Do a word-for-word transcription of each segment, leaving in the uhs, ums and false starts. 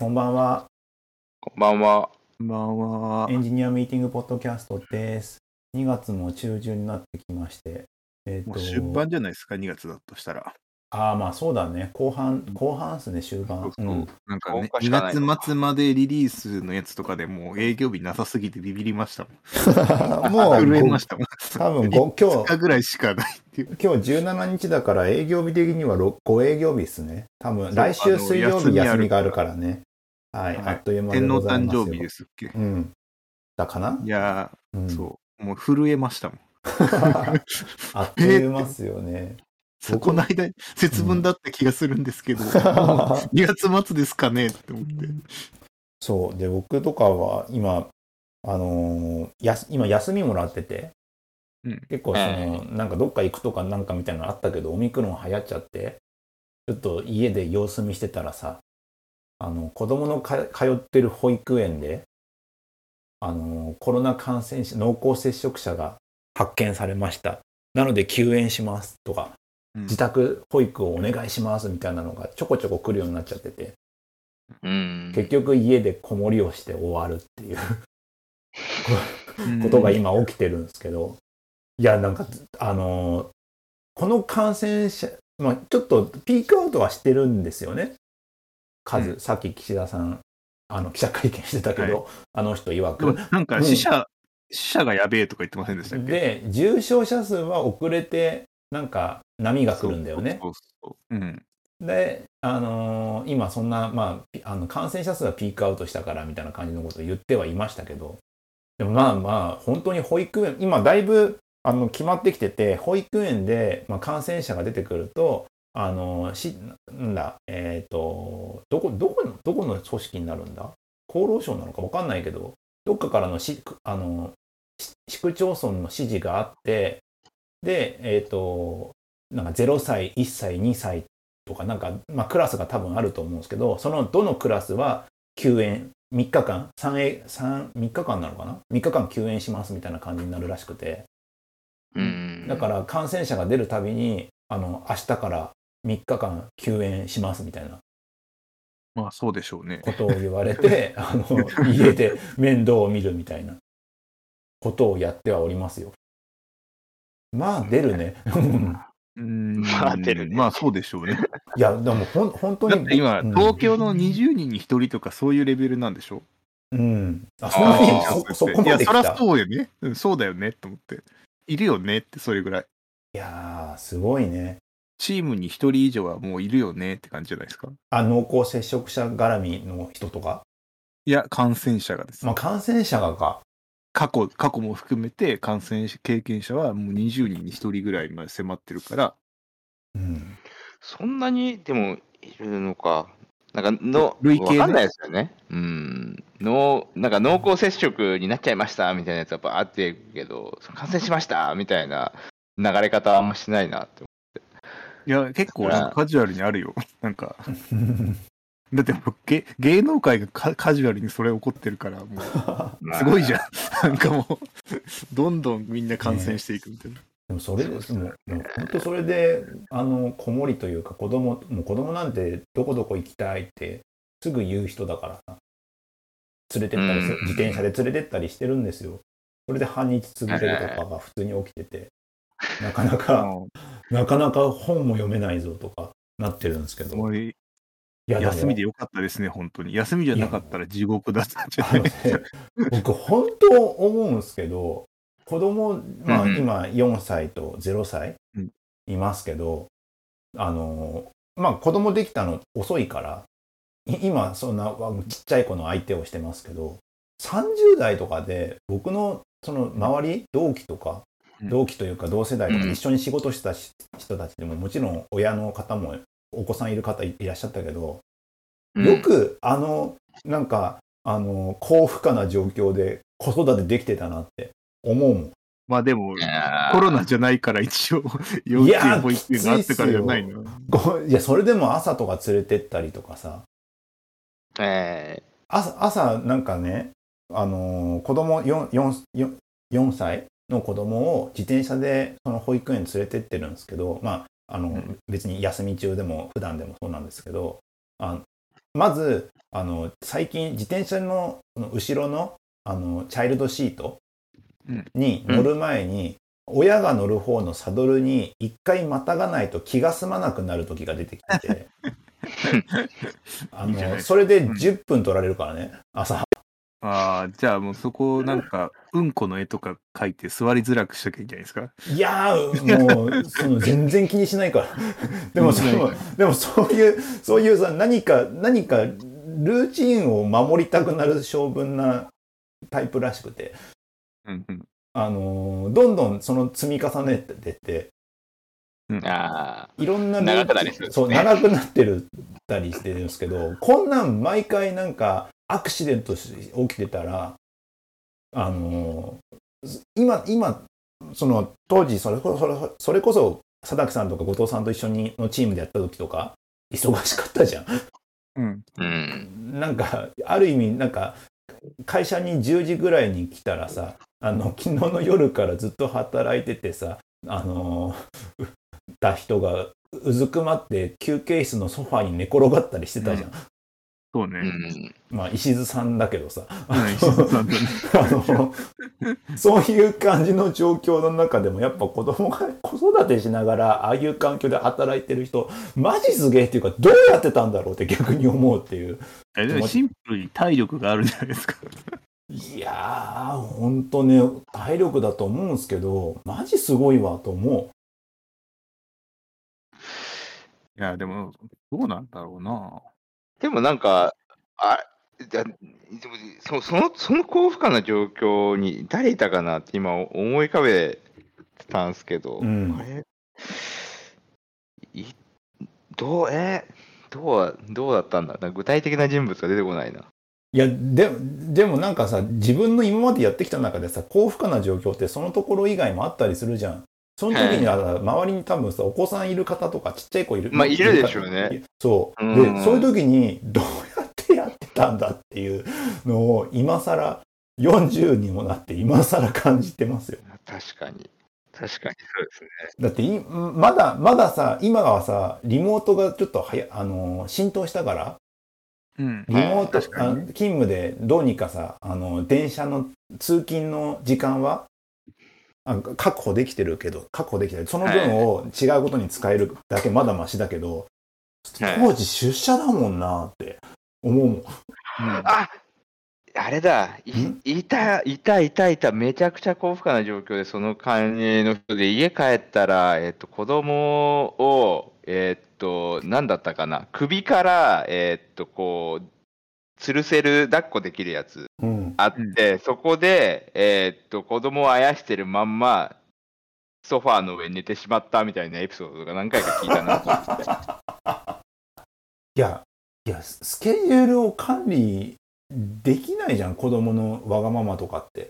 こんばんは。こんばんは。こんばんは。エンジニアミーティングポッドキャストです。にがつも中旬になってきまして、えー、ともう終盤じゃないですか、にがつだとしたら。ああ、まあそうだね。後半、後半ですね、終盤。そうそう、うん、なんかね、にがつ末までリリースのやつとかでもう営業日なさすぎてビビりましたもん。もう、震えましたもん。多分ご、今日。いつかぐらいしかないっていう。今日じゅうしちにちだから営業日的にはご営業日ですね。多分、来週水曜日休みがあるからね。はい、はい、あっという間でございますよ。天皇誕生日ですっけ。うん。だかな？いやー、うん、そう。もう震えましたもん。あっという間ですよね。そうこの間節分だった気がするんですけど、うん、にがつ末ですかねって思って。そうで僕とかは今あのー、やす今休みもらってて、うん、結構そのなんかどっか行くとかなんかみたいなのあったけどオミクロン流行っちゃってちょっと家で様子見してたらさあの子供のか通ってる保育園であのー、コロナ感染者濃厚接触者が発見されました。なので休園しますとか。自宅保育をお願いしますみたいなのがちょこちょこ来るようになっちゃってて、うん、結局家で子守をして終わるっていうことが今起きてるんですけど、いやなんかあのこの感染者、まあ、ちょっとピークアウトはしてるんですよね数、うん、さっき岸田さんあの記者会見してたけど、はい、あの人曰くなんか死者、うん、死者がやべえとか言ってませんでしたっけ。で重症者数は遅れてなんか波が来るんだよね。そうそうそう、うん、で、あのー、今そんな、まあ、あの感染者数がピークアウトしたからみたいな感じのことを言ってはいましたけど、でもまあまあ本当に保育園今だいぶあの決まってきてて保育園で、まあ、感染者が出てくるとあのしなんだえっ、ー、とどこどこのどこの組織になるんだ厚労省なのか分かんないけどどっかからのしあの市区町村の指示があって。で、えっと、なんかゼロさい、いっさい、にさいとか、なんか、まあ、クラスが多分あると思うんですけど、そのどのクラスは休園、みっかかん、3、3、みっかかんなのかなみっかかん休園しますみたいな感じになるらしくて。うん。だから、感染者が出るたびに、あの、明日からみっかかん休園しますみたいな。まあ、そうでしょうね。ことを言われて、あの、家で面倒を見るみたいなことをやってはおりますよ。まあ出るね。うん、まあ出るね。まあそうでしょうね。いや、でもほん本当に。だって今、うん、東京のにじゅうにんにひとりとかそういうレベルなんでしょ。うん。あ、そんなに そ, そこまで来た。いや、そらそうよね。うん、そうだよねと思って。いるよねって、それぐらい。いやー、すごいね。チームにひとり以上はもういるよねって感じじゃないですか。あ、濃厚接触者絡みの人とか。いや、感染者がです、ね。まあ感染者がか。過去、過去も含めて感染経験者はもうにじゅうにんにひとりぐらいまで迫ってるから、うん、そんなにでもいるのか、なんかの分かんないですよね、うん、のなんか濃厚接触になっちゃいましたみたいなやつはバーっていくけど、感染しましたみたいな流れ方はあんましないなって思って。いや結構カジュアルにあるよなんかだって僕 芸, 芸能界がカジュアルにそれ起こってるからもうすごいじゃんなんかもうどんどんみんな感染していくみたいな、ね、でもそれですもう本当それであの子守というか子供もう子供なんてどこどこ行きたいってすぐ言う人だからさ連れてったりする自転車で連れてったりしてるんですよ。それで半日潰れるとかが普通に起きててなかなかなかなか本も読めないぞとかなってるんですけど。いや休みでよかったですね、本当に。休みじゃなかったら地獄だったんじゃないですか。僕、本当思うんですけど、子供、まあ、うん、今よんさいとゼロさいいますけど、うん、あの、まあ、子供できたの遅いから、今、そんなちっちゃい子の相手をしてますけど、さんじゅうだいとかで、僕のその周り、同期とか、同期というか同世代とか一緒に仕事してた人たちでも、もちろん親の方も、お子さんいる方いらっしゃったけど、よくあのなんかあの高負荷な状況で子育てできてたなって思うもん。まあでもコロナじゃないから一応幼稚園保育園があってからじゃないの。いやそれでも朝とか連れてったりとかさ、えー、朝朝なんかねあの子供 4, 4, 4, よんさいの子供を自転車でその保育園に連れてってるんですけど、まあ。あの別に休み中でも普段でもそうなんですけど、あまずあの最近自転車の後ろ の, あのチャイルドシートに乗る前に、うん、親が乗る方のサドルに一回またがないと気が済まなくなる時が出てきてあのそれでじゅっぷん取られるからね、うん、朝。ああ、じゃあもうそこなんかうんこの絵とか描いて座りづらくしときゃいいんじゃないですか。いやーもうその全然気にしないからでもそのでもそういうそういうさ何か何かルーチンを守りたくなる性分なタイプらしくて、うんうん、あのー、どんどんその積み重ねてって、うん、あいろんな長くなりする、ね、そう長くなってるたりしてるんですけど、こんなん毎回なんかアクシデント起きてたら、あのー、今、今、その当時それこそ、それ、それこそ佐々木さんとか後藤さんと一緒にのチームでやった時とか、忙しかったじゃん。うん。うん、なんか、ある意味、なんか、会社にじゅうじぐらいに来たらさ、あの、昨日の夜からずっと働いててさ、あのー、た人がうずくまって休憩室のソファに寝転がったりしてたじゃん。うんそうね、うん、まあ石津さんだけどさ、そういう感じの状況の中でもやっぱ子供が子育てしながらああいう環境で働いてる人マジすげえっていうか、どうやってたんだろうって逆に思うっていう。えでもシンプルに体力があるじゃないですかいやーほんとね、体力だと思うんですけどマジすごいわと思う。いやでもどうなんだろうな。でもなんか、あでも そ, そ, のその高負荷な状況に誰いたかなって今思い浮かべたんですけど、うん、あれいどうえどうどうだったんだ。だから具体的な人物が出てこないな。いや で, でもなんかさ、自分の今までやってきた中でさ、高負荷な状況ってそのところ以外もあったりするじゃん。その時には周りに多分さ、お子さんいる方とかちっちゃい子いる。まあいるでしょうね。そう。で、そういう時にどうやってやってたんだっていうのを今更、よんじゅうにもなって今更感じてますよ。確かに。確かにそうですね。だってい、まだ、まださ、今はさ、リモートがちょっとはや、あの、浸透したから、うん、リモート、あ、勤務でどうにかさ、あの、電車の通勤の時間は、確保できてるけど、確保できてる。その分を違うことに使えるだけまだマシだけど、当時出社だもんなって思うもん。うん、あ、あれだ。い, いた、いた、いた、いた。めちゃくちゃ高負荷な状況で、その感じの人で家帰ったら、えっと、子供を、えっと、なんだったかな。首から、えっと、こう、吊るせる、抱っこできるやつ。うん、あって、うん、そこで、えー、っと子供をあやしてるまんまソファーの上に寝てしまったみたいなエピソードが何回か聞いたなと思っていやいや、スケジュールを管理できないじゃん、子供のわがままとかってっ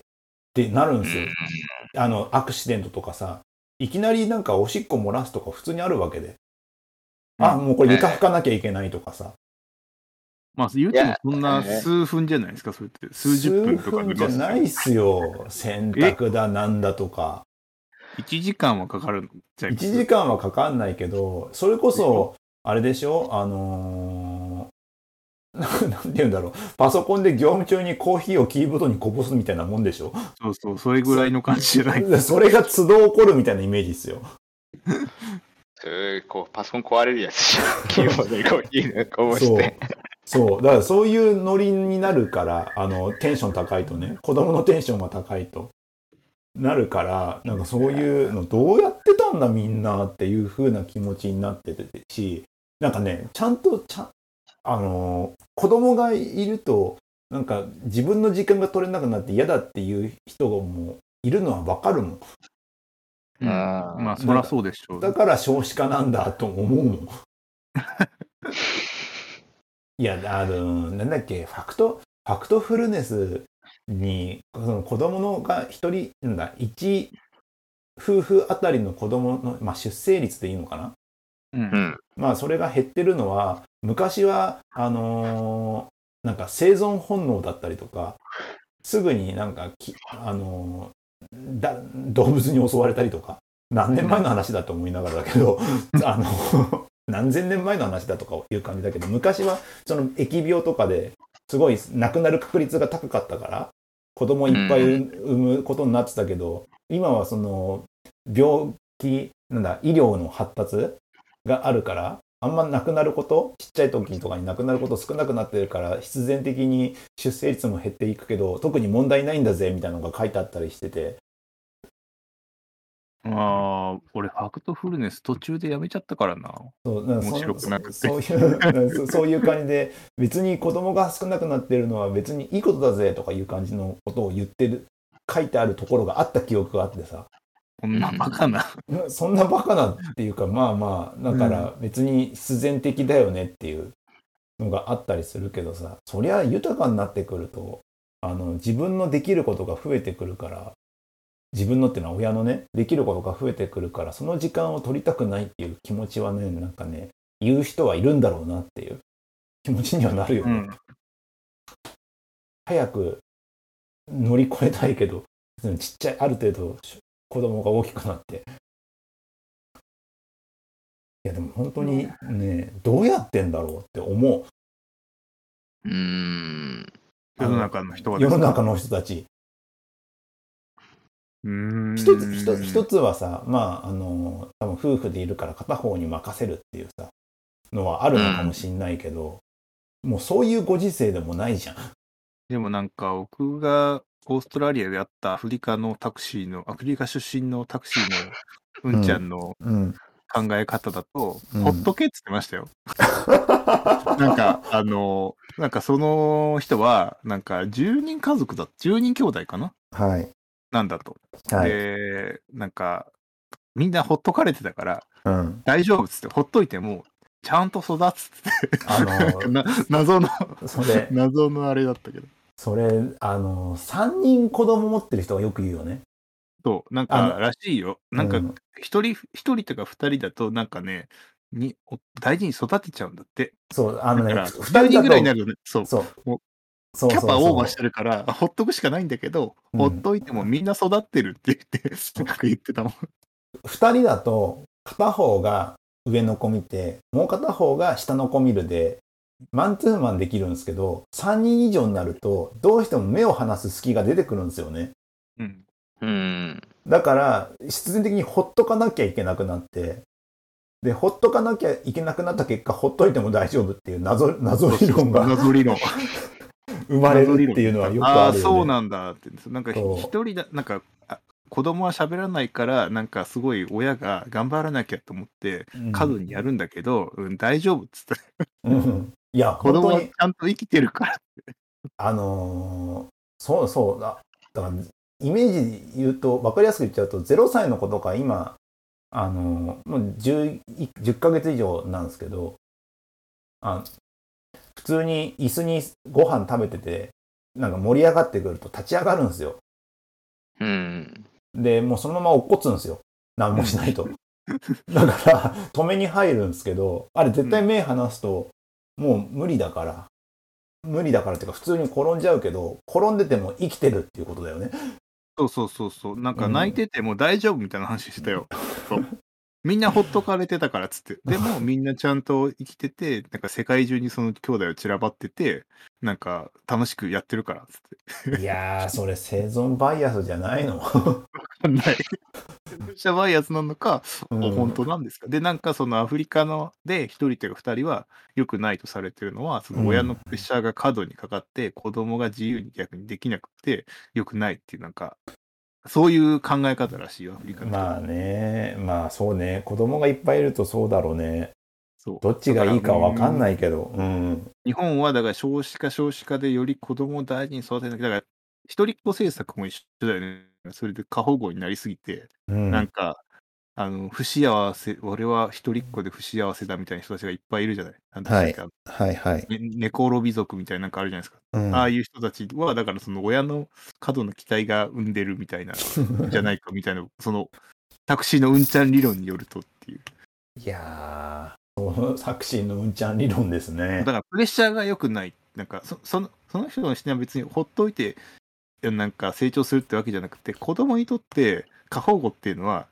てなるんですよ、うん、あのアクシデントとかさ、いきなりなんかおしっこ漏らすとか普通にあるわけで、うん、あ、もうこれ床拭かなきゃいけないとかさ、まあ、言うてもそんな数分じゃないですか、それって数十分とかで。数分じゃないっすよ、洗濯だなんだとか。いちじかんはかかるんちゃいます？ いち 時間はかかんないけど、それこそ、あれでしょ、あのー、なんて言うんだろう、パソコンで業務中にコーヒーをキーボードにこぼすみたいなもんでしょ。そうそう、それぐらいの感じじゃないですか。それが都度起こるみたいなイメージですよ。こうパソコン壊れるやつじゃん、キーボードにコーヒーこぼして。そう、だからそういうノリになるから、あの、テンション高いとね、子供のテンションが高いとなるから、なんかそういうのどうやってたんだみんなっていう風な気持ちになっててし、なんかね、ちゃんと、ちゃん、あの、子供がいると、なんか自分の時間が取れなくなって嫌だっていう人がもういるのはわかるもん。うん、あまあそりゃそうでしょう。だから少子化なんだと思うもん。いや、あの、なんだっけ、ファクト、ファクトフルネスに、その子供のが一人、なんだ、一夫婦あたりの子供の、まあ、出生率でいいのかな、うん。まあ、それが減ってるのは、昔は、あのー、なんか生存本能だったりとか、すぐになんかき、あのー、だ、動物に襲われたりとか、何年前の話だと思いながらだけど、あの、何千年前の話だとかいう感じだけど、昔はその疫病とかですごい亡くなる確率が高かったから子供いっぱい産むことになってたけど、今はその病気なんだ医療の発達があるから、あんま亡くなること、ちっちゃい時とかに亡くなること少なくなってるから、必然的に出生率も減っていくけど特に問題ないんだぜみたいなのが書いてあったりしてて、ああ、俺ファクトフルネス途中でやめちゃったからな。そう、なんか面白くなくてそ う, そういうそういう感じで、別に子供が少なくなってるのは別にいいことだぜとかいう感じのことを言ってる、書いてあるところがあった記憶があってさ。そんなバカなそんなバカなっていうか、まあまあだから別に必然的だよねっていうのがあったりするけどさ、そりゃ豊かになってくるとあの自分のできることが増えてくるから、自分のっていうのは親のね、できることが増えてくるから、その時間を取りたくないっていう気持ちはね、なんかね、言う人はいるんだろうなっていう気持ちにはなるよね、うん、早く乗り越えたいけど、ちっちゃいある程度子供が大きくなって、いやでも本当にね、どうやってんだろうって思う。うーん、世の中の人はですか？世の中の人たち、うーん、一つ一つ一つはさ、まああの多分夫婦でいるから片方に任せるっていうさのはあるのかもしれないけど、うん、もうそういうご時世でもないじゃん。でもなんか僕がオーストラリアであったアフリカのタクシーのアフリカ出身のタクシーのうんちゃんの考え方だと、うんうん、ほっとけって言ってましたよ。なんかあのなんかその人はなんかじゅうにん家族だ、じゅうにん兄弟かな、はい、なんだと、はい、でなんかみんなほっとかれてたから、うん、大丈夫っつってほっといてもちゃんと育つってあの謎のそれ謎のあれだったけど。それあのさんにん子供持ってる人がよく言うよね。そうなんからしいよ。なんか一人一、うん、人とか二人だとなんかねに大事に育てちゃうんだって。そうあのねふたりぐらいになるよね。そうそう。もうそうそうそう、キャパオーバーしてるからほっとくしかないんだけど、うん、ほっといてもみんな育ってるって言ってなんか言ってたもん。ふたりだと片方が上の子見てもう片方が下の子見るで。マンツーマンできるんですけど、さんにん以上になるとどうしても目を離す隙が出てくるんですよね、うんうん、だから必然的にほっとかなきゃいけなくなって、でほっとかなきゃいけなくなった結果ほっといても大丈夫っていう謎、謎理論が謎理論生まれるっていうのはよくあるよね。あ、そうなんだって。なんか一人だ、なんか子供は喋らないからなんかすごい親が頑張らなきゃと思って過度にやるんだけど、うんうん、大丈夫っつって、うんいや子供はちゃんと生きてるからってあのー、そうそうだ、だからイメージで言うと分かりやすく言っちゃうと、ゼロさいの子とか今あのー、もう 10, 10ヶ月以上なんですけど、あ普通に椅子にご飯食べててなんか盛り上がってくると立ち上がるんですよ、うん、でもうそのまま落っこつんですよ、何もしないとだから止めに入るんですけど、あれ絶対目離すと、うんもう無理だから無理だからっていうか普通に転んじゃうけど、転んでても生きてるっていうことだよね。そうそうそうそう、なんか泣いてても大丈夫みたいな話してたよ、うん、みんなほっとかれてたからっつって、でもみんなちゃんと生きてて、なんか世界中にその兄弟を散らばっててなんか楽しくやってるからっつって。いやーそれ生存バイアスじゃないの？分かんない、生存バイアスなのか、うん、本当なんですか。でなんかそのアフリカのでひとりというかふたりは良くないとされてるのは、その親のプレッシャーが過度にかかって、うん、子供が自由に逆にできなくて良くないっていう、なんかそういう考え方らしいよ、アフリカの。まあね、まあそうね、子供がいっぱいいるとそうだろうね。そうどっちがいいか分かんないけど、うんうん、日本はだから少子化少子化でより子供を大事に育てなきゃ、だから一人っ子政策も一緒だよね。それで過保護になりすぎて、うん、なんかあの不幸せ、俺は一人っ子で不幸せだみたいな人たちがいっぱいいるじゃない。なんていうか、はいはいはい、ね、猫ロビ族みたいなのがあるじゃないですか、うん、ああいう人たちはだからその親の過度の期待が生んでるみたいなじゃないかみたいなそのタクシーのうんちゃん理論によるとっていう。いやータクシーのうんちゃん理論ですね。だからプレッシャーが良くない、なんか そ, そ, のその人の人は別にほっといてなんか成長するってわけじゃなくて、子供にとって過保護っていうのは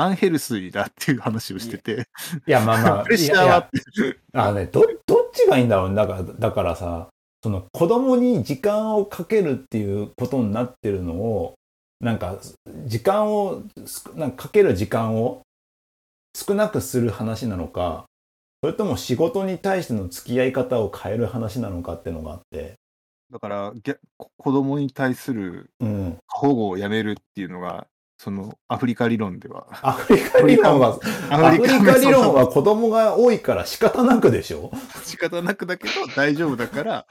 アンヘルシーだっていう話をしてて。いや、まあまあ。プレッシャーはってあのね、ど、どっちがいいんだろう。だから、だからさ、その子供に時間をかけるっていうことになってるのを、なんか、時間を、なんかかける時間を少なくする話なのか、それとも仕事に対しての付き合い方を変える話なのかっていうのがあって。だから、子供に対する保護をやめるっていうのが、うん、そのアフリカ理論では。アフリカ理論は、アフリカ理論は子供が多いから仕方なくでしょ？仕方なくだけど大丈夫だから、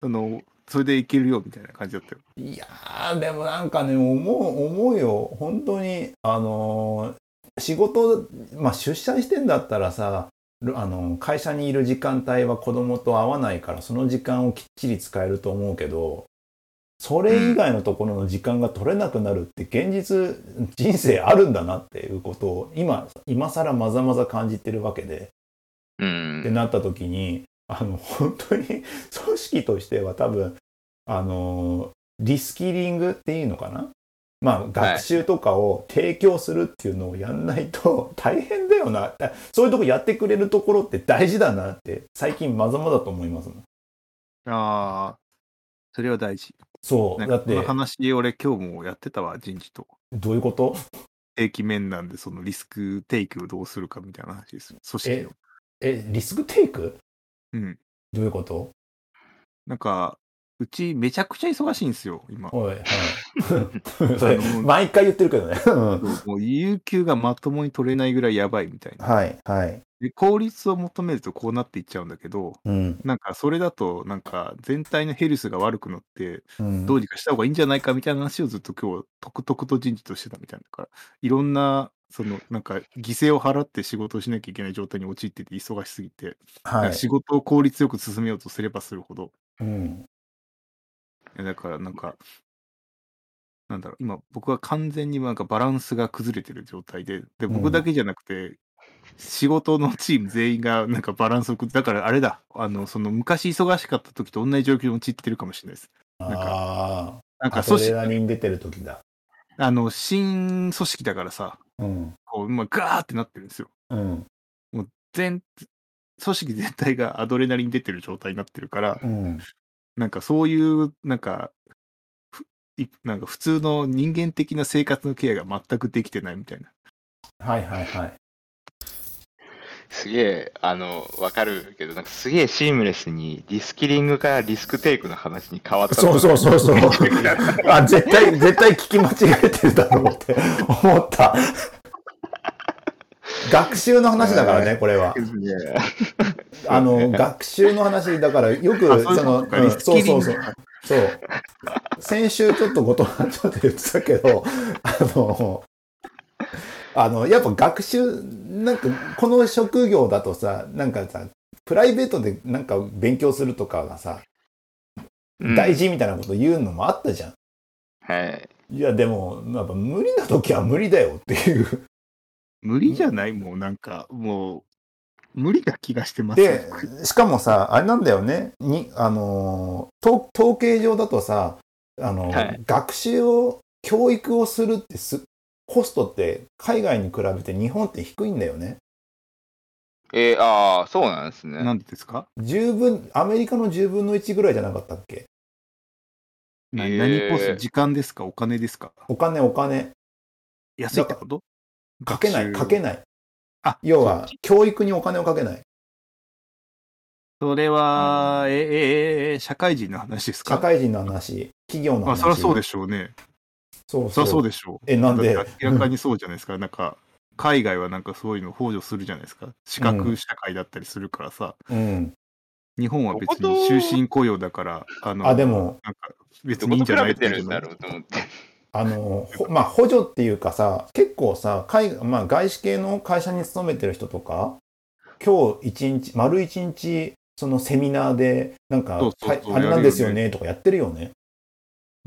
あの、それでいけるよみたいな感じだったよ。いやー、でもなんかね、思う、思うよ。本当に、あのー、仕事、まあ、出社してんだったらさ、あの会社にいる時間帯は子供と会わないからその時間をきっちり使えると思うけど、それ以外のところの時間が取れなくなるって現実人生あるんだなっていうことを今今更まざまざ感じてるわけで、うん、ってなった時にあの本当に組織としては多分あのリスキリングっていうのかな、まあ、学習とかを提供するっていうのをやんないと大変だよな。そういうとこやってくれるところって大事だなって最近まざまざと思いますもん。ああ、それは大事。そう。だって。この話俺今日もやってたわ、人事と。どういうこと？定期面談でそのリスクテイクをどうするかみたいな話です。組織の。え、え、リスクテイク？うん。どういうこと？なんか、うちめちゃくちゃ忙しいんですよ、今。はいはい、それ毎回言ってるけどね。もう有給がまともに取れないぐらいやばいみたいな。はいはい、で効率を求めるとこうなっていっちゃうんだけど、うん、なんかそれだとなんか全体のヘルスが悪くなって、うん、どうにかした方がいいんじゃないかみたいな話をずっと今日とくとくと人事としてたみたいなから、いろんなそのなんか犠牲を払って仕事をしなきゃいけない状態に陥ってて忙しすぎて、はい、仕事を効率よく進めようとすればするほど。うん、だからなんかなんだろう、今僕は完全になんかバランスが崩れてる状態で、で僕だけじゃなくて、うん、仕事のチーム全員がなんかバランスを崩れて、だからあれだ、あのその昔忙しかった時と同じ状況に陥ってるかもしれないです。なんかああ、なんか組織アドレナリン出てる時だ。あの新組織だからさ、うん、こうまあガーってなってるんですよ。うん、もう全組織全体がアドレナリン出てる状態になってるから。うん、なんかそういうなんかなんか普通の人間的な生活のケアが全くできてないみたいな。はいはいはい、すげえあのわかるけど、なんかすげえシームレスにリスキリングからリスクテイクの話に変わった。そうそうそうそうあ、絶対絶対聞き間違えてるだろうって思った学習の話だからね、これは。あの、学習の話だから、よく、その、うん、そうそうそう。そう。先週ちょっとごとはちょっと言ってたけど、あの、あの、やっぱ学習、なんか、この職業だとさ、なんかさ、プライベートでなんか勉強するとかがさ、大事みたいなこと言うのもあったじゃん。うん、はい。いや、でも、やっぱ無理な時は無理だよっていう。無理じゃない、もうなんか、もう、無理な気がしてます。で、しかもさ、あれなんだよね。に、あのー、統、統計上だとさ、あのーはい、学習を、教育をするってす、コストって海外に比べて日本って低いんだよね。えー、ああ、そうなんですね。なんでですか？十分、アメリカのじゅうぶんのいちぐらいじゃなかったっけ？えー、何コスト？時間ですか？お金ですか？お金、お金。安いってこと？かけない、かけない。あ、要は教育にお金をかけない。それは、うん、えええ社会人の話ですか？社会人の話、企業の話。あ、そりゃそうでしょうね。そうそう。そりゃそうでしょう。え、なんで？明らかにそうじゃないですか。なんか海外はなんかそういうの補助するじゃないですか。資格社会だったりするからさ。うん。日本は別に終身雇用だから、あの、あ、でもなんか別にいいんじゃないっていうの。あの、まあ、補助っていうかさ、結構さ、海、まあ、外資系の会社に勤めてる人とか、今日一日、丸一日、そのセミナーで、なんか、そうそうそう、あれなんですよね、とかやってるよね。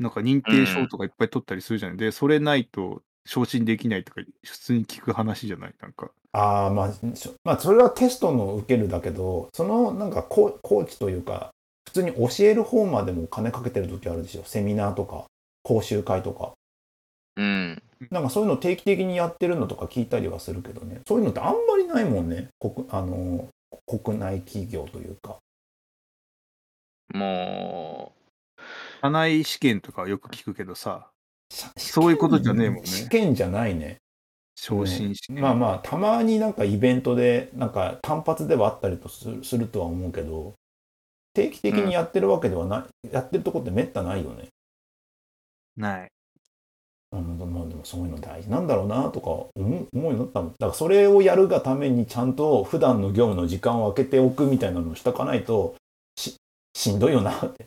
なんか認定証とかいっぱい取ったりするじゃない、うん、で、それないと昇進できないとか、普通に聞く話じゃない、なんか。ああ、まあ、まあ、それはテストの受けるだけど、その、なんかコ、コーチというか、普通に教える方までも金かけてる時あるでしょ、セミナーとか。講習会とか。うん。なんかそういうの定期的にやってるのとか聞いたりはするけどね、そういうのってあんまりないもんね、国、あの国内企業というか。もう社内試験とかよく聞くけどさ、そういうことじゃねえもんね。試験じゃないね、昇進試験、ね、まあまあたまになんかイベントでなんか単発ではあったりと す, するとは思うけど、定期的にやってるわけではない、うん、やってるとこってめったないよね。ない。あの、まあ、でもそういうの大事なんだろうなとか思うようになったの。だからそれをやるがためにちゃんと普段の業務の時間を空けておくみたいなのをしとかないと し, しんどいよなって。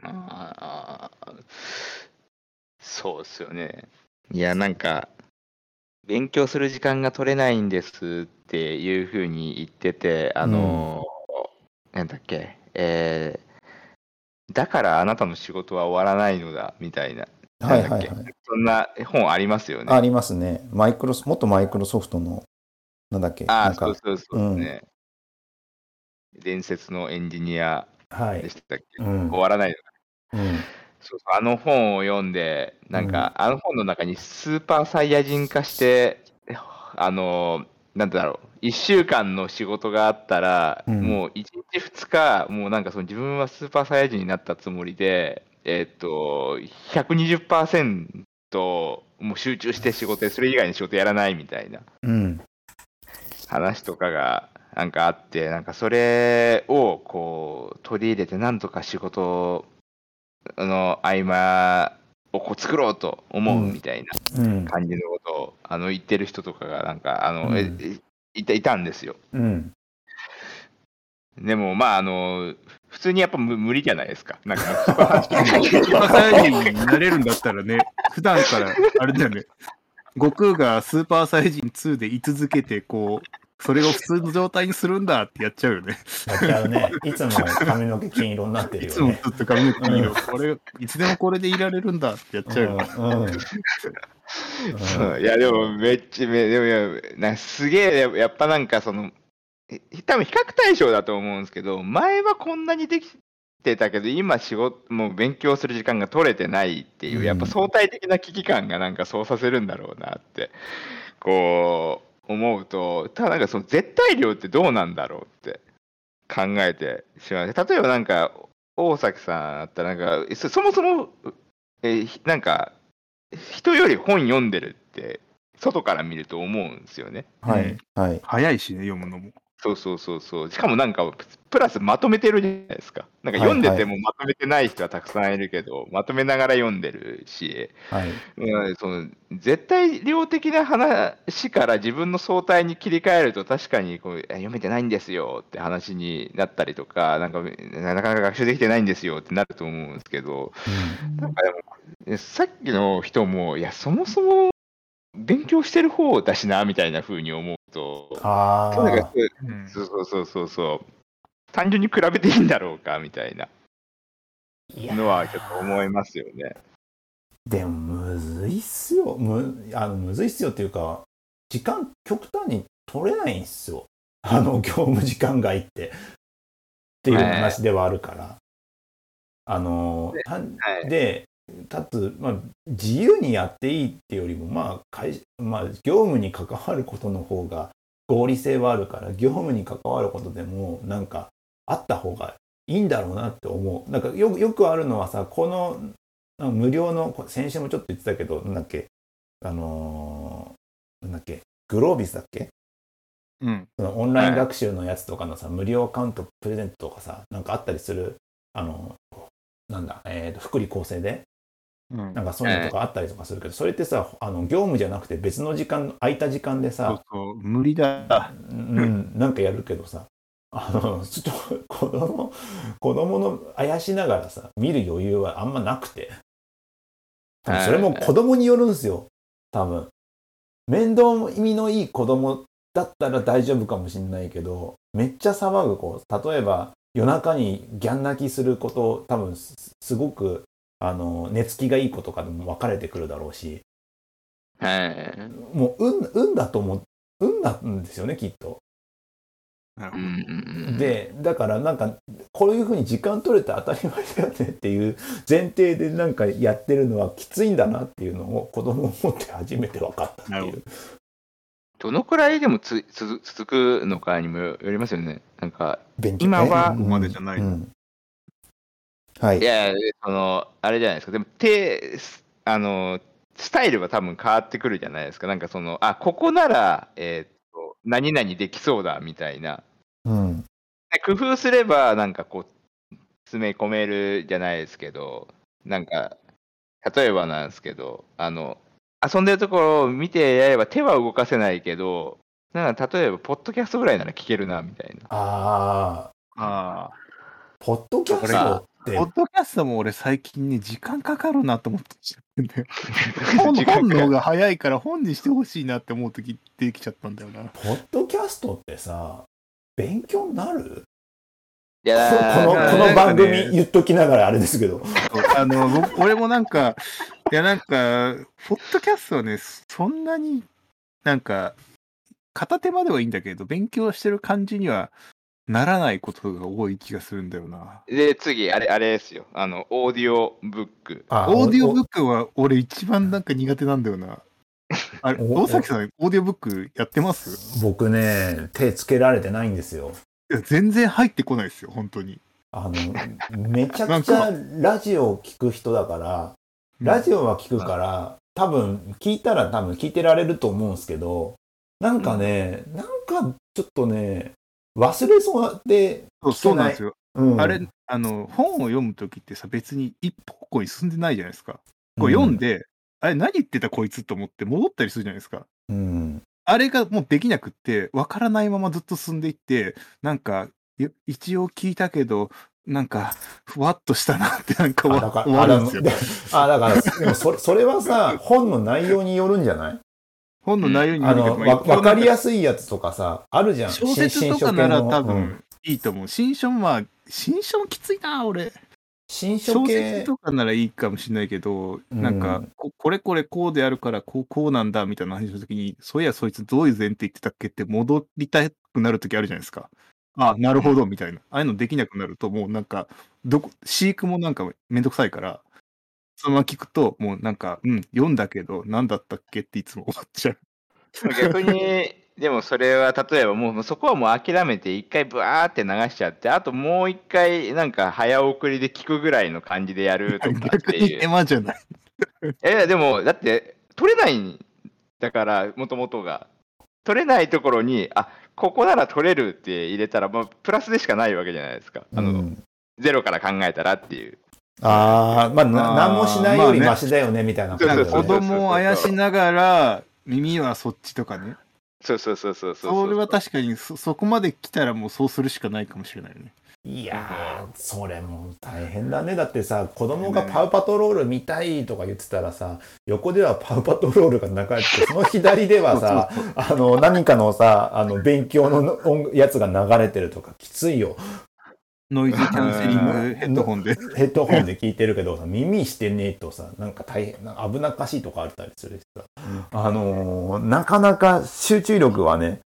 まあ、そうっすよね。いやなんか勉強する時間が取れないんですっていうふうに言ってて、あの、うん、なんだっけ、えーだからあなたの仕事は終わらないのだみたいな、はいはいはい、そんな本ありますよね。ありますね。マイクロ元マイクロソフトのなんだっけ、ああそうそうそうですね、うん、伝説のエンジニアでしたっけ、はい、うん、終わらないのだ、うん、そうそう、あの本を読んでなんか、うん、あの本の中にスーパーサイヤ人化してあのなんだろう、いっしゅうかんの仕事があったら、うん、もういちにちふつかもうなんかその自分はスーパーサイヤ人になったつもりで、えー、っと ひゃくにじゅっパーセント もう集中して仕事でそれ以外の仕事やらないみたいな、うん、話とかがなんかあって、なんかそれをこう取り入れてなんとか仕事の合間をこう作ろうと思うみたいな感じのことを、うんうん、あの言ってる人とかがなんかあの、うん、いたいたんですよ、うん、でもまああの普通にやっぱ無理じゃないですか、なんかスーパーサイヤ人になれるんだったらね普段からあれだよね、悟空がスーパーサイヤ人ツーで居続けてこうそれを普通の状態にするんだってやっちゃうよね。やっちゃうね。いつも髪の毛金色になってるよね。いつもずっと髪の毛金色、うん、これいつでもこれでいられるんだってやっちゃうよね、うんうんそういやでもめっちゃめでもやなすげえやっぱなんかその多分比較対象だと思うんですけど、前はこんなにできてたけど今仕事もう勉強する時間が取れてないっていう、やっぱ相対的な危機感がなんかそうさせるんだろうなってこう思うと、ただなんかその絶対量ってどうなんだろうって考えてしまう。例えばなんか大崎さんだったらなんか そ, そもそもえなんか人より本読んでるって外から見ると思うんですよね。はいはい。早いしね読むのも。そうそうそうそう。しかもなんかプラスまとめてるじゃないですか。なんか読んでてもまとめてない人はたくさんいるけど、はいはい、まとめながら読んでるし、はい。うん、その絶対量的な話から自分の相対に切り替えると確かにこう読めてないんですよって話になったりとか、なんかなかなか学習できてないんですよってなると思うんですけど、うん、なんかでも。さっきの人もいやそもそも勉強してる方だしなみたいな風に思うと、ああ、うん、そうそうそうそうそう単純に比べていいんだろうかみたいなのはちょっと思いますよね。でもむずいっすよ、 む, あのむずいっすよっていうか時間極端に取れないんすよ、あの業務時間外ってっていう話ではあるから、はい、あので、はい、でたつ、まあ、自由にやっていいってよりも、まあ会まあ、業務に関わることの方が合理性はあるから、業務に関わることでもなんかあった方がいいんだろうなって思う。なんか よ, よくあるのはさ、この無料の先週もちょっと言ってたけど、なんだっけあのー、なんだっけグロービスだっけ、うん、そのオンライン学習のやつとかのさ、無料アカウントプレゼントとかさ、なんかあったりする、あのなんだ、えーと、福利厚生で。なんかそういうのとかあったりとかするけど、それってさあの業務じゃなくて別の時間空いた時間でさ、そうそう無理だ、うん、なんかやるけどさ、あのちょっと子供子供のあやしながらさ見る余裕はあんまなくて、多分それも子供によるんですよ。多分面倒見のいい子供だったら大丈夫かもしれないけど、めっちゃ騒ぐ子、例えば夜中にギャン泣きする子と多分すごくあの寝つきがいい子とかでも分かれてくるだろうし、もう運、運だと思う、運なんですよねきっと。でだからなんかこういう風に時間取れて当たり前だよねっていう前提でなんかやってるのはきついんだなっていうのを子供を持って初めて分かったっていう。どのくらいでもつつ続くのかにもよりますよね。なんか今はここまでじゃない。うんうん、はい。いやそのあれじゃないですか。でも手あのスタイルは多分変わってくるじゃないですか。なんかそのあここならえー何々できそうだみたいな、うん、工夫すればなんかこう詰め込めるじゃないですけど、なんか例えばなんですけど、あの遊んでるところを見てやれば手は動かせないけど、なんか例えばポッドキャストぐらいなら聞けるなみたいな。ああ、ポッドキャストってポッドキャストも俺最近ね時間かかるなと思ってちゃってね本の方が早いから本にしてほしいなって思うときできちゃったんだよな。ポッドキャストってさ勉強になる？いや こ, こ, のこの番組言っときながらあれですけど、ね、あの俺もなんかいやなんかポッドキャストはねそんなになんか片手まではいいんだけど勉強してる感じにはならないことが多い気がするんだよな。で次あれあれですよ、あのオーディオブック。ああオーディオブックは俺一番なんか苦手なんだよな。あれ大崎さんオーディオブックやってます？僕ね手つけられてないんですよ。いや全然入ってこないですよ本当に。あのめちゃくちゃラジオを聞く人だからラジオは聞くから、うん、多分聞いたら多分聞いてられると思うんですけど、なんかね、うん、なんかちょっとね忘れそうで聞けない。そう、そうなんですよ、うん、あれあの本を読むときってさ別に一歩ここに進んでないじゃないですか。こう読んで、うん、あれ何言ってたこいつと思って戻ったりするじゃないですか、うん、あれがもうできなくって分からないままずっと進んでいって、なんか一応聞いたけどなんかふわっとしたなってなんか終わるんですよ。あだからでも そ, それはさ本の内容によるんじゃない？本の内容によるけど、うん、分かりやすいやつとかさあるじゃん。小説とかなら多分いいと思う、うん、新書まあ新書もきついな俺。新書系小説とかならいいかもしれないけど、うん、なんか こ, これこれこうであるからこうこうなんだみたいな話の時に、そういやそいつどういう前提言ってたっけって戻りたくなる時あるじゃないですか。あなるほどみたいな、ああいうのできなくなるともうなんかどこ飼育もなんかめんどくさいから、そのまま聞くともうなんかうん読んだけどなんだったっけっていつも思っちゃう。逆にでもそれは例えばもうそこはもう諦めて一回ブワーって流しちゃって、あともう一回なんか早送りで聞くぐらいの感じでやるとかっていう。逆に手間じゃない。えでもだって取れないんだから、もともとが取れないところにあここなら取れるって入れたら、まあ、プラスでしかないわけじゃないですか、あの、うん、ゼロから考えたらっていう。あまあ何もしないよりマシだよね、まあねみたいな感じで、ね、子供をあやしながら耳はそっちとかね。そうそうそうそうそう。それは確かに そ, そこまで来たらもうそうするしかないかもしれないよね。いやーそれも大変だね。だってさ子供がパウパトロール見たいとか言ってたらさ、横ではパウパトロールが流れてその左ではさあの何かのさあの勉強のやつが流れてるとかきついよ。ノイズキャンセリングヘッドホンでヘッドホンで聞いてるけどさ耳してねえとさなんか大変な危なっかしいとかあったりするしさ、あのー、なかなか集中力はね、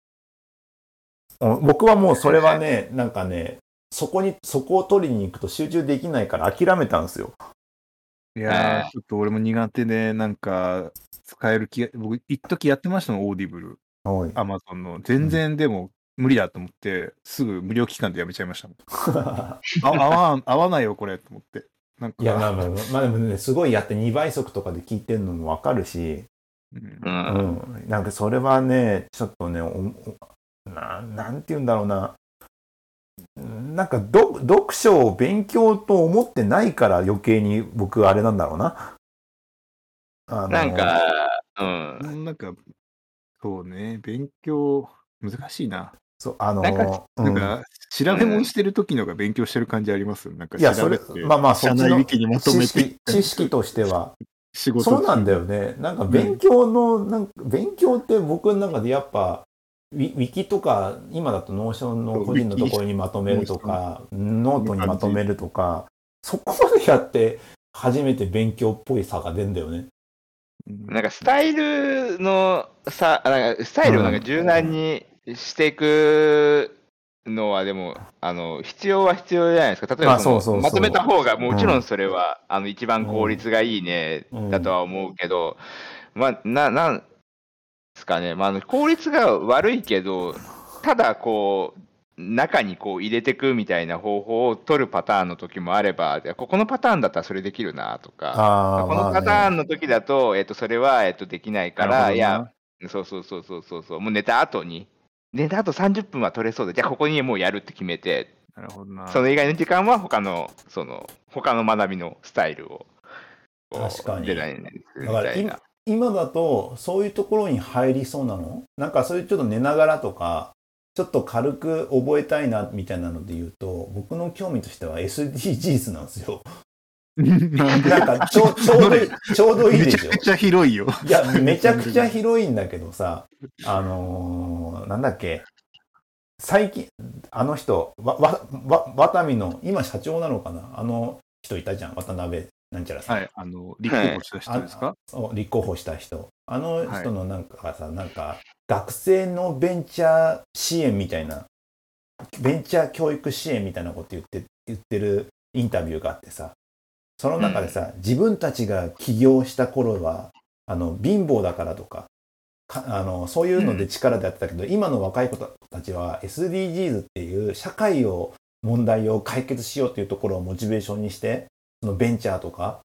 僕はもうそれはねなんかねそこにそこを取りに行くと集中できないから諦めたんですよ。いやーちょっと俺も苦手でなんか使える気が、僕一時やってましたのオーディブル、アマゾンの。全然でも、うん無理だと思ってすぐ無料期間でやめちゃいましたもん。あ合わ合わないよこれと思って。なんかいやまあまあまあでもねすごいやってにばい速とかで聞いてるのもわかるし、うん、うん、なんかそれはねちょっとねおななんていうんだろうな、なんかど読書を勉強と思ってないから余計に僕あれなんだろうな。あのなんかうんなんかそうね勉強難しいな。そうあのー、なんか、うん、なんか調べ物してる時のが勉強してる感じありますよ。なんか調べていやそれまあまあそっちの知識知識としては仕事そうなんだよね。なんか勉強の、うん、なんか勉強って僕の中でやっぱウィ、ウィキとか今だとノーションの個人のところにまとめるとかノートにまとめるとかそこまでやって初めて勉強っぽい差が出るんだよね。なんかスタイルのさなんかスタイルをなんか柔軟にしていくのはでもあの必要は必要じゃないですか。例えばその、あ、そうそうそう、まとめた方がもちろんそれは、うん、あの一番効率がいいね、うん、だとは思うけど、まあ、な、なんですかね、まあ、あの効率が悪いけどただこう中にこう入れてくみたいな方法を取るパターンの時もあれば、ここのパターンだったらそれできるなとか、このパターンの時だと、まあね、えっと、それは、えっと、できないから、いや、そうそうそうそうそうそう、もう寝た後に、寝た後さんじゅっぷんは取れそうで、じゃあここにもうやるって決めて、なるほどな、その以外の時間は他の、その、他の学びのスタイルを、確かに。出ないね、みたいな。今だと、そういうところに入りそうなの？なんかそういうちょっと寝ながらとか、ちょっと軽く覚えたいなみたいなので言うと、僕の興味としては エスディージーズ なんですよ。なんかちょ、ちょうどいい、ちょうどいいでしょ。めちゃくちゃ広いよ。いや、めちゃくちゃ広いんだけどさ、あのー、なんだっけ、最近、あの人、わ、わ、わ、ワタミの、今社長なのかな？あの人いたじゃん、渡辺なんちゃらさん。はい、あの、立候補した人ですか？そう、立候補した人。あの人のなんかさ、はい、なんか、学生のベンチャー支援みたいな、ベンチャー教育支援みたいなこと言って、言ってるインタビューがあってさ、その中でさ、うん、自分たちが起業した頃は、あの、貧乏だからとか、かあのそういうので力でやってたけど、うん、今の若い子たちは エスディージーズ っていう社会を、問題を解決しようっていうところをモチベーションにして、そのベンチャーとか、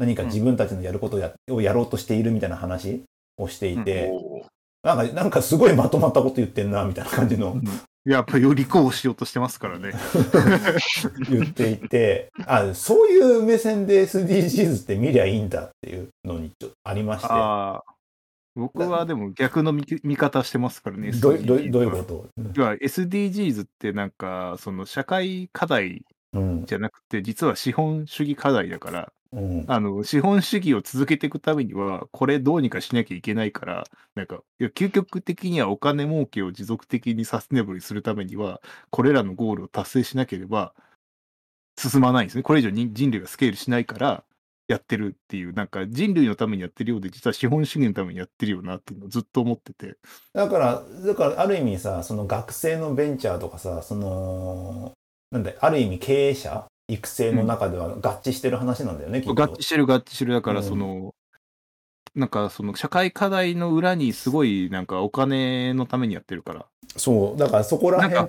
何か自分たちのやることを や,、うん、をやろうとしているみたいな話をしていて、うんなんか、なんかすごいまとまったこと言ってんな、みたいな感じの。やっぱりよりこうしようとしてますからね。言っていて、あ、そういう目線で エスディージーズ って見りゃいいんだっていうのにちょっとありまして。あ、僕はでも逆の 見, 見方してますからね。ど, ど, どういうこと？ エスディージーズ ってなんか、その社会課題じゃなくて、うん、実は資本主義課題だから、うん、あの資本主義を続けていくためにはこれどうにかしなきゃいけないからなんかいや究極的にはお金儲けを持続的にサステナブルにするためにはこれらのゴールを達成しなければ進まないんですね。これ以上に人類がスケールしないからやってるっていうなんか人類のためにやってるようで実は資本主義のためにやってるよなっていうのをずっと思ってて、だからだからある意味さその学生のベンチャーとかさそのなんだある意味経営者育成の中では合致してる話なんだよね、うん、きっと合致してる合致してるだからその、うん、なんかその社会課題の裏にすごいなんかお金のためにやってるからそうだからそこら辺が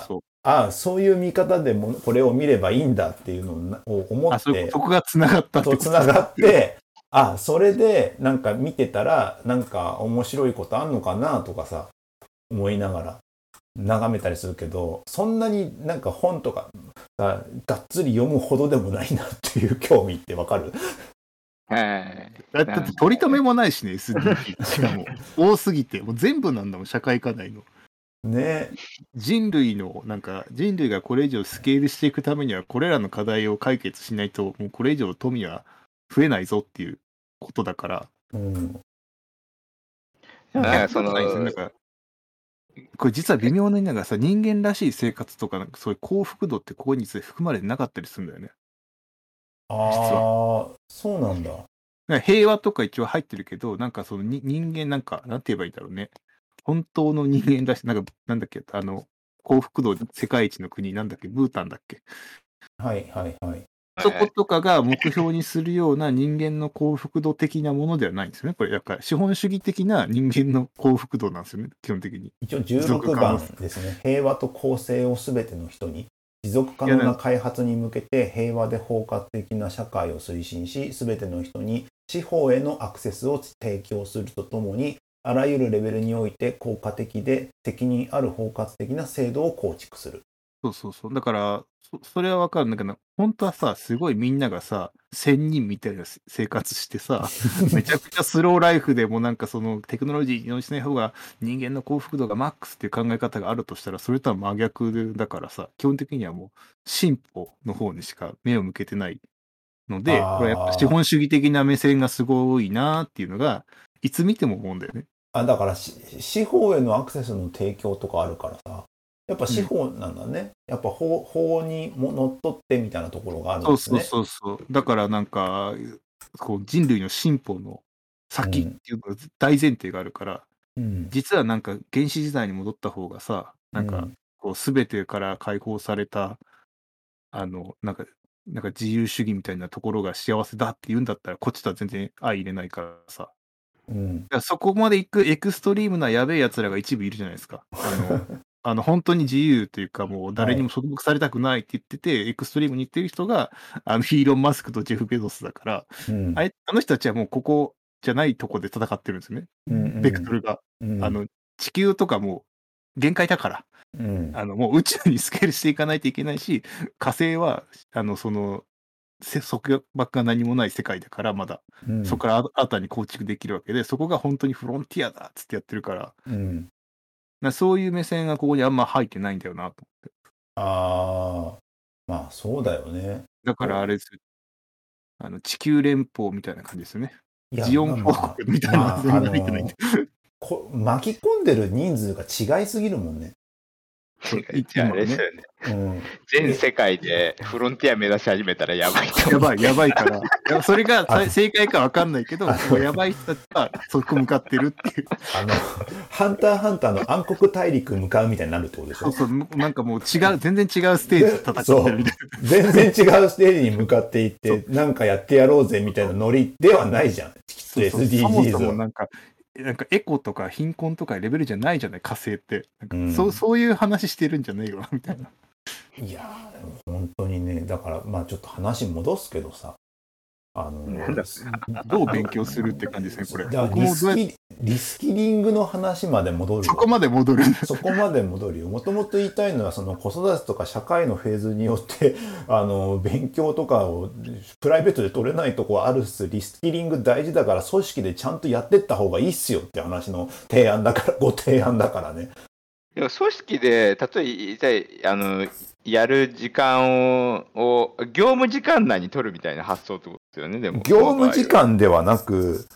そうそうああそういう見方でもこれを見ればいいんだっていうのを思ってあ そ, そこがつながったってことつながってあそれでなんか見てたらなんか面白いことあんのかなとかさ思いながら眺めたりするけどそんなになんか本とかががっつり読むほどでもないなっていう興味ってわかる？はい。だって取り留めもないしね エスディージーズ しかも多すぎてもう全部なんだもん社会課題のね人類のなんか人類がこれ以上スケールしていくためにはこれらの課題を解決しないともうこれ以上富は増えないぞっていうことだから。うん。そのなんか。これ実は微妙なのがさ人間らしい生活とかなんかそういう幸福度ってここに含まれてなかったりするんだよね。ああそうなんだ。なんか平和とか一応入ってるけどなんかそのに人間なんかなんて言えばいいんだろうね。本当の人間らしいなんかなんだっけあの幸福度世界一の国なんだっけブータンだっけ。はいはいはい。そことかが目標にするような人間の幸福度的なものではないんですよね。これ、やっぱり資本主義的な人間の幸福度なんですよね、基本的に。一応じゅうろくばんですね。平和と公正をすべての人に、持続可能な開発に向けて平和で包括的な社会を推進し、すべての人に司法へのアクセスを提供するとともに、あらゆるレベルにおいて効果的で責任ある包括的な制度を構築する。そうそうそう。だから、そ, それはわかるんだけど、本当はさ、すごいみんながさ、仙人みたいな生活してさ、めちゃくちゃスローライフでもなんかそのテクノロジーに依存しない方が人間の幸福度がマックスっていう考え方があるとしたら、それとは真逆だからさ、基本的にはもう進歩の方にしか目を向けてないので、これやっぱ資本主義的な目線がすごいなっていうのが、いつ見ても思うんだよね。あ、だから司法へのアクセスの提供とかあるからさ。やっぱ司法なんだね。うん、やっぱ 法, 法にのっとってみたいなところがあるんですね。そうそうそう。だからなんかこう人類の進歩の先っていうのが大前提があるから、うん、実はなんか原始時代に戻った方がさ、なんかこう全てから解放された、あの、なんか、なんか自由主義みたいなところが幸せだって言うんだったら、こっちとは全然相入れないからさ。うん。だからそこまで行くエクストリームなやべえ奴らが一部いるじゃないですか。あの、あの本当に自由というか、もうは誰にい。も束縛されたくないって言ってて、エクストリームに行ってる人が、あの、イーロン・マスクとジェフ・ベゾスだから、うん。あれあの人たちはもうここじゃないとこで戦ってるんですよね。うんベクトルが。うん。うあん。の、地球とかもう限界だから、うん。あの、もう宇宙にスケールしていかないといけないし、火星は、あの、その、せ束縛が何もない世界だから、まだ、うそこん。からあ新たに構築できるわけで、そこが本当にフロンティアだっつってやってるから、うんなそういう目線がここにあんま入ってないんだよなと思って。ああ、まあそうだよね。だからあおれですよ、あの、地球連邦みたいな感じですよね。いや、ジオまンあ王ま国みあ、たいなのまが全あ、あ然入ってないんで。の、こ、巻き込んでる人数が違いすぎるもんね。そう、いじゃああ今れですね。よね。うん。全え、世界でフロンティア目指し始めたらやばいかやも。ばい、やばいから。いやそれがあさの、正解かわかんないけど、あもうやばい人たちはそこ向かってるっていう。あの、ハンターハンターの暗黒大陸向かうみたいになるってことでしそうょ。そう、むなんかもう違う、全然違うステージでで、戦ってるみそたいな。う。全然違うステージに向かっていっそう、て、なんかやってやろうぜみたいなノリではないじゃん。きっそと うそう、そもそ エスディージーズ もは。なんか、なんかエコとか貧困とかレベルじゃないじゃない、火星って。なんうかそう、ん。そういう話してるんじゃないよな、みたいな。いやー、でも本当にね、だから、まあちょっと話戻すけどさ、あなんの、だ、すどう勉強するって感じですね、これ。だから僕リもどスうやって、キ、リスキリングの話まで戻るそこよ。まで戻る。そこまで戻るよ。もともと言いたいのは、その子育てとか社会のフェーズによって、あの、勉強とかをプライベートで取れないとこあるっす。リスキリング大事だから、組織でちゃんとやってった方がいいっすよって話の提案だから、ご提案だからね。でも組織で、例えば、あの、やる時間を、を業務時間内に取るみたいな発想ってことですよね、でも、そ業の場務合時は。間ではなく、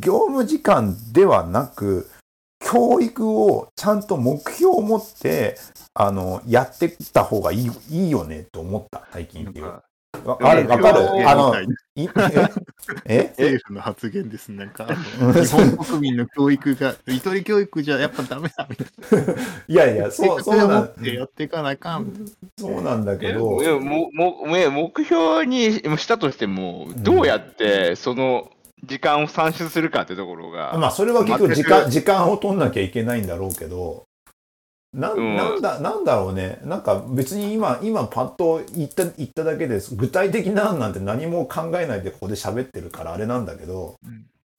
業務時間ではなく、教育をちゃんと目標を持って、あの、やってった方がいい、いいよねと思った、最近っなんていう。か、わ、ある、政わ府かの発るあ言みの、たいな。い、えええ政府の発言ですね。なんか、あの、うん日そ本う国民の教育が、一人教育じゃやっぱダメだ、みたいな。いやいや、計そう、そう画を持なっん、てやっていかなあかん、みたいそうなんだけえ、ど、えも、も、え、目標にしたとしても、うどうんやってその時間を算出するかってところまが、あ、それは結局、全時間、く、時間を取んなきゃいけないんだろうけど、な、うん、なんだ、なんだろうね。なんか別に今、今パッと言った、言っただけです。具体的な案なんて何も考えないでここで喋ってるからあれなんだけど、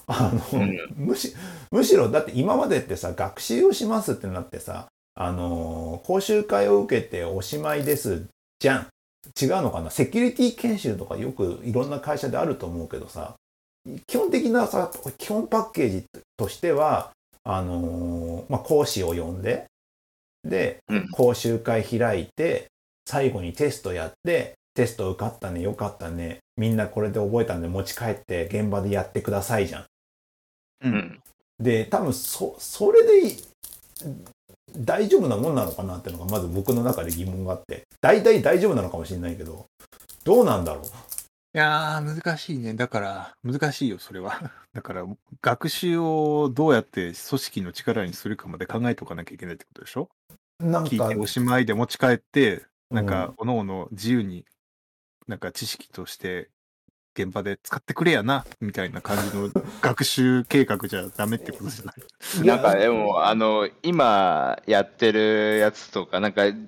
な。うん、あうの、ん、むし、むしろだって今までってさ、学習をしますってなってさ、あの、講習会を受けておしまいですじゃん。違うのかな、セキュリティ研修とかよくいろんな会社であると思うけどさ、基本的なさ、基本パッケージとしては、あの、まあ、講師を呼んで、で、うん、講習会開いて、最後にテストやって、テスト受かったね、よかったね、みんなこれで覚えたんで持ち帰って現場でやってくださいじゃん。ううん。ん。で、多分そ、それでい大丈夫なもんなのかなってのが、まず僕の中で疑問があって。大体大丈夫なのかもしれないけど、どうなんだろう。いやー、難しいね。だから、難しいよ、それは。だから、学習をどうやって組織の力にするかまで考えておかなきゃいけないってことでしょ。なん聞いてか、おしまいで持ち帰って、うなんか、ん、おのおの自由に、なんか知識として現場で使ってくれやな、みたいな感じの学習計画じゃダメってことじゃない。いなんや、かでも、あの、今やってるやつとか、なんか、ん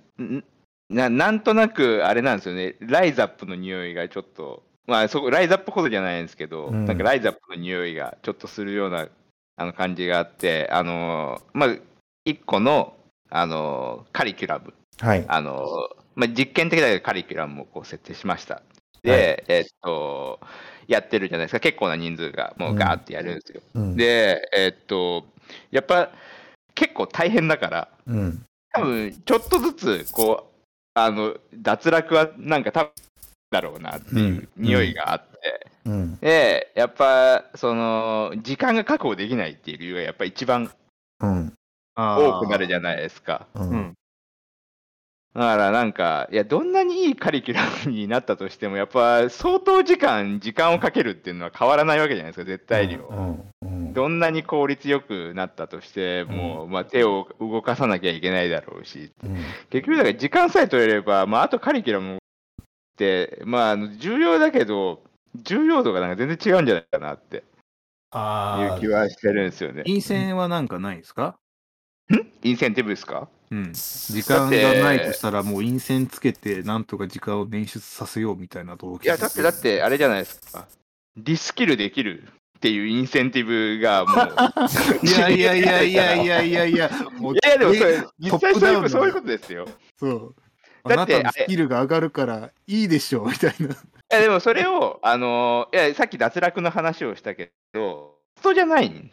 な、なんとなくあれなんですよね、ライザップの匂いがちょっと、まあそこ、ライザップほどじゃないんですけうど、なんかん、ライザップの匂いがちょっとするようなあの感じがあって、あの、まあ、一個の、あの、カリキュラム、はい、あの、まあ、実験的だけどカリキュラムをこう設定しました。はい、で、えっと、やってるじゃないですか、結構な人数がもううガーん、ってやるんですよ。うん、で、えっと、やっぱ結構大変だから、うん、多分ちょっとずつこう、あの、脱落はなんか多分だろうなっうていん、うう匂いん、があって、うん、で、やっぱその時間が確保できないっていう理由がやっぱ一番うん、多くなるあじゃないですか。うあ、うん。ん。だからなんか、いや、どんなにいいカリキュラムになったとしても、やっぱ相当時間、時間をかけるっていうのは変わらないわけじゃないですか、絶う対ん、量うは。ん、うん、どんなに効率よくなったとしても、うん、まあ、手を動かさなきゃいけないだろうし、うん、結局だから時間さえ取れれば、まあ、あとカリキュラムって、まあ、重要だけど重要度がなんか全然違うんじゃないかなっていう気はしてるんですよね。陰線はなんかないですか？ん？インセンティブですか？うん。時間がないとしたらもうインセンつけてなんとか時間を捻出させようみたいな動機。いやだってだってあれじゃないですか。リスキルできるっていうインセンティブがもう。いやいやいやいやいやいやいや。もういやいやでもそれ実際そういうそういうことですよ。そう。だってあなたのスキルが上がるからいいでしょうみたいな。いやでもそれをあのいやさっき脱落の話をしたけどそうじゃないん。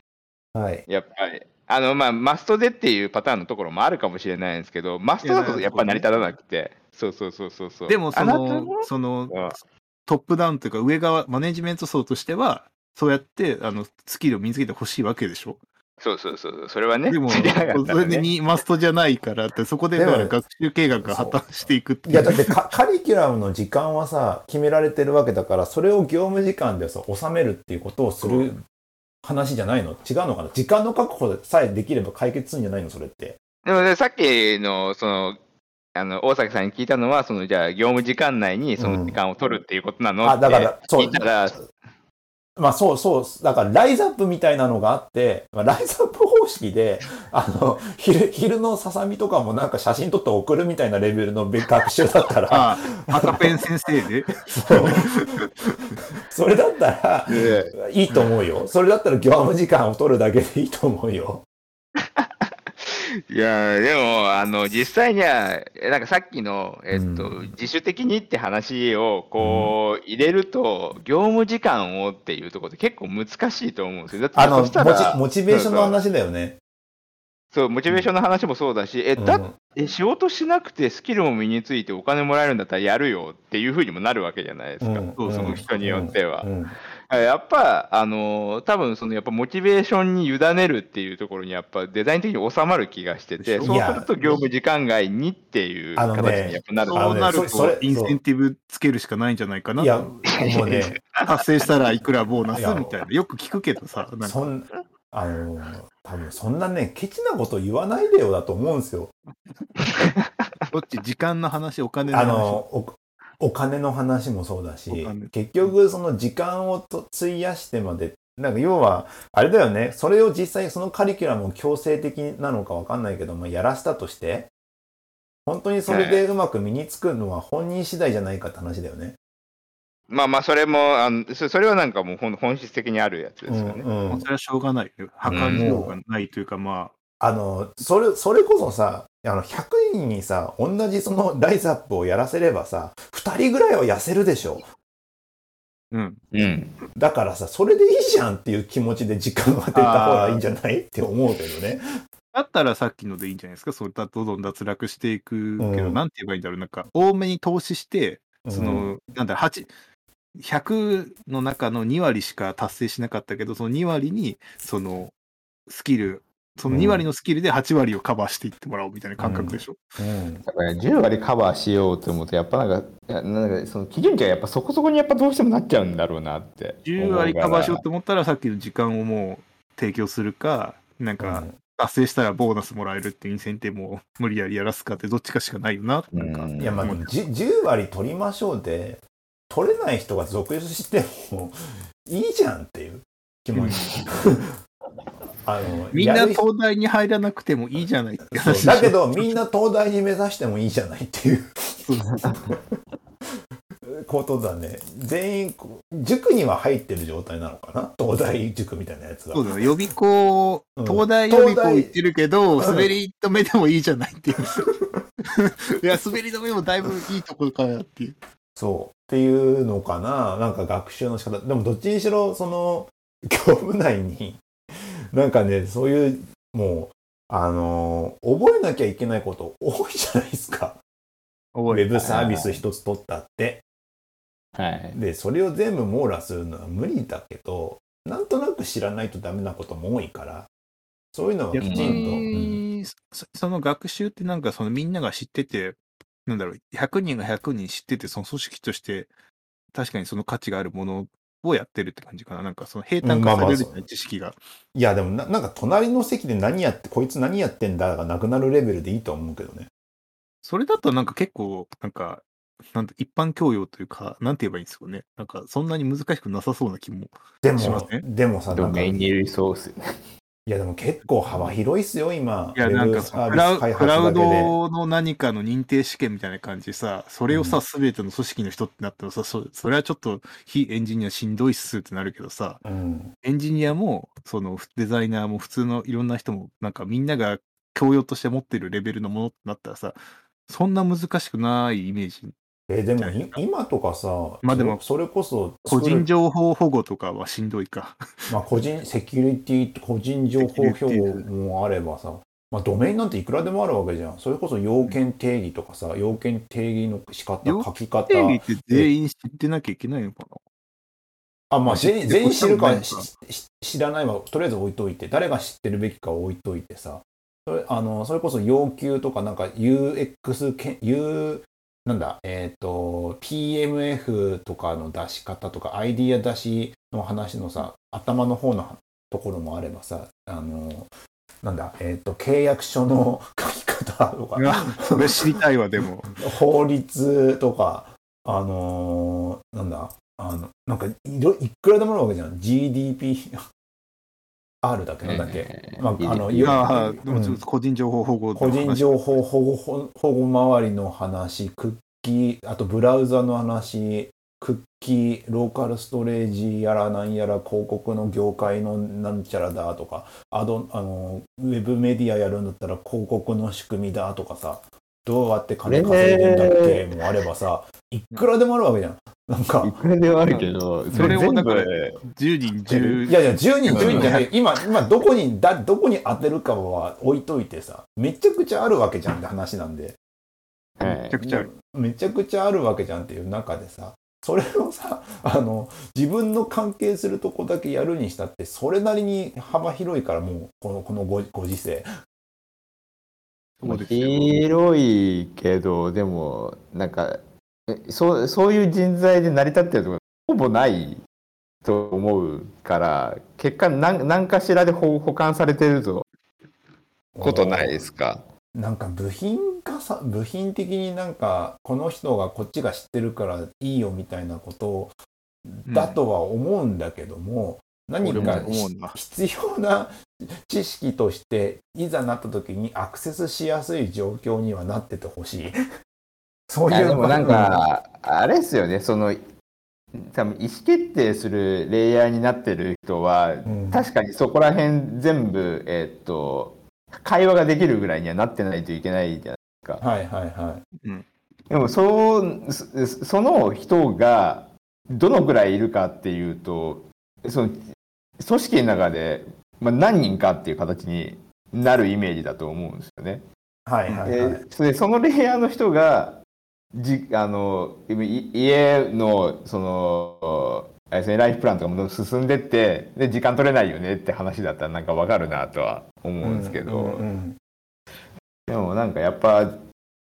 はい。やっぱり。あのまあ、マストでっていうパターンのところもあるかもしれないんですけど、マストだとやっぱり成り立たなくて、そうそうそうそうそう。でもそのそのトップダウンというか上側マネジメント層としてはそうやってあのスキルを身につけてほしいわけでしょ。そうそうそうそれはね。でもそれにマストじゃないからってそこでだから学習計画が破綻していくっていう。いやだってカリキュラムの時間はさ決められてるわけだから、それを業務時間でさ収めるっていうことをする。うん話じゃないの？違うのかな？時間の確保さえできれば解決するんじゃないのそれって。でも、ね、さっきのそのあの大崎さんに聞いたのはそのじゃあ業務時間内にその時間を取るっていうことなの、うん、ってあだからそう聞いたら、まあそうそうだからライズアップみたいなのがあって、まあ、ライズアップ方式であの昼昼のささみとかもなんか写真撮って送るみたいなレベルの学習だったらああ赤ペン先生でそう。それだったらいいと思うよ。それだったら業務時間を取るだけでいいと思うよ。いやでもあの実際にはなんかさっきの、えっとうん、自主的にって話をこう入れると、うん、業務時間をっていうところで結構難しいと思うんですよ。だってあのしたらモチ、モチベーションの話だよね。そう、モチベーションの話もそうだし、え、だって仕事しなくてスキルも身についてお金もらえるんだったらやるよっていうふうにもなるわけじゃないですか、うん、その人によっては、うんうん、やっぱあの多分そのやっぱモチベーションに委ねるっていうところにやっぱデザイン的に収まる気がしてて、そうすると業務時間外にっていう形にやっぱなる、ね、そうなるとインセンティブつけるしかないんじゃないかな。いやもうね達成したらいくらボーナスみたいなよく聞くけどさ、なんかそんあの多分そんなねケチなこと言わないでよだと思うんですよ。どっち時間の話お金の話あの お, お金の話もそうだし、結局その時間をと費やしてまでなんか要はあれだよね。それを実際そのカリキュラムを強制的なのかわかんないけども、まあ、やらせたとして本当にそれでうまく身につくのは本人次第じゃないかって話だよね。まあまあそれもあのそれはなんかもう本質的にあるやつですよね。うんうん、それはしょうがない。測りようがないというか、まああのそれそれこそさあのひゃくにんにさ同じそのライズアップをやらせればさふたりぐらいは痩せるでしょ。うんうん。だからさそれでいいじゃんっていう気持ちで時間を当てた方がいいんじゃないって思うけどね。だったらさっきのでいいんじゃないですか。それだとどんどん脱落していくけど、うん、なんて言えばいいんだろう、なんか多めに投資してその、うん、なんだろうはち。ひゃくの中のに割しか達成しなかったけど、そのに割にそのスキル、そのに割のスキルではち割をカバーしていってもらおうみたいな感覚でしょ。うんうん、だからじゅう割カバーしようと思うとやっぱなんか、なんかその基準値がやっぱそこそこにやっぱどうしてもなっちゃうんだろうなって。じゅう割カバーしようと思ったらさっきの時間をもう提供するか、なんか達成したらボーナスもらえるっていうインセンティブを無理やりやらすかってどっちかしかないよな。なんか、うん、いやまあじゅう割取りましょうで。取れない人が続出してもいいじゃんっていう気持ち。あのみんな東大に入らなくてもいいじゃないって話。だけどみんな東大に目指してもいいじゃないっていうことだね。全員塾には入ってる状態なのかな、東大塾みたいなやつが。そうだね、予備校、うん、東大予備校行ってるけど滑り止めでもいいじゃないっていういや滑り止めもだいぶいいところかなっていうそうっていうのかな。なんか学習の仕方でもどっちにしろその業務内になんかねそういうもうあのー、覚えなきゃいけないこと多いじゃないですか。ウェブサービス一つ取ったって、はい、でそれを全部網羅するのは無理だけど、なんとなく知らないとダメなことも多いから、そういうのはきちんと、うん、そ, その学習ってなんかそのみんなが知ってて。なんだろうひゃくにんがひゃくにん知ってて、その組織として確かにその価値があるものをやってるって感じかな。なんかその平坦化されるような知識が、まあまあ、いやでも な, なんか隣の席で何やってこいつ何やってんだがなくなるレベルでいいと思うけどね。それだとなんか結構なんかなんて一般教養というかなんて言えばいいんですよね。なんかそんなに難しくなさそうな気もしますね。で も, でもさドメインにリソースいやでも結構幅広いっすよ今。いやなんかクラウドの何かの認定試験みたいな感じでさ、それをさ、うん、全ての組織の人ってなったらさ、そ、それはちょっと非エンジニアしんどいっすってなるけどさ、うん、エンジニアもそのデザイナーも普通のいろんな人もなんかみんなが教養として持ってるレベルのものってなったらさ、そんな難しくないイメージ。えでも今とかさ、まあ、でもそれこそ個人情報保護とかはしんどいかまあ個人セキュリティ個人情報保護もあればさ、まあ、ドメインなんていくらでもあるわけじゃん。それこそ要件定義とかさ、うん、要件定義の仕方書き方定義って全員知ってなきゃいけないのかな。あまあ全員知るか知らないはとりあえず置いといて、誰が知ってるべきか置いといてさ、それ、あのそれこそ要求とかなんか ユーエックス け Uなんだ、えっと、ピーエムエフ とかの出し方とか、アイディア出しの話のさ、頭の方のところもあればさ、あの、なんだ、えっと、契約書の書き方とか。それ知りたいわ、でも。法律とか、あの、なんだ、あの、なんかいろ、いくらでもあるわけじゃん。ジーディーピー 。R だけなんだっけ、えーまあ、あのいや、うん、でもちょっと個人情報保護個人情報保護保護周りの話、クッキー、あとブラウザの話、クッキー、ローカルストレージやらなんやら、広告の業界のなんちゃらだとか、あどあのウェブメディアやるんだったら広告の仕組みだとかさ、どうやって金稼いでんだっけもあればさ、いくらでもあるわけじゃん。なんかいくらでもあるけど、それをなんかじゅうにんじゅうにんいやいやじゅうにんじゅうにんじゃない今今どこにだどこに当てるかは置いといてさ、めちゃくちゃあるわけじゃんって話なんで、めちゃくちゃあるめちゃくちゃあるわけじゃんっていう中でさ、それをさあの自分の関係するとこだけやるにしたってそれなりに幅広いから、もうこのこのごご時世広いけど、でもなんかそう、そういう人材で成り立ってるところほぼないと思うから、結果何、何かしらで保管されてるぞことないですか。なんか部品がさ、部品的になんかこの人がこっちが知ってるからいいよみたいなことだとは思うんだけども、うん、何か必要な知識としていざなった時にアクセスしやすい状況にはなっててほしい。そういうのもなんかあれですよね、その多分意思決定するレイヤーになってる人は、うん、確かにそこら辺全部、えー、っと会話ができるぐらいにはなってないといけないじゃないですか。はいはいはい、うん、でも そ, その人がどのぐらいいるかっていうと、その組織の中で、まあ、何人かっていう形になるイメージだと思うんですよね。はいはいはい、えー、そのレイヤーの人がじあの家 の, そのあれ、ね、ライフプランとかも進んでってで時間取れないよねって話だったらなんか分かるなとは思うんですけど、うんうんうん、でもなんかやっぱ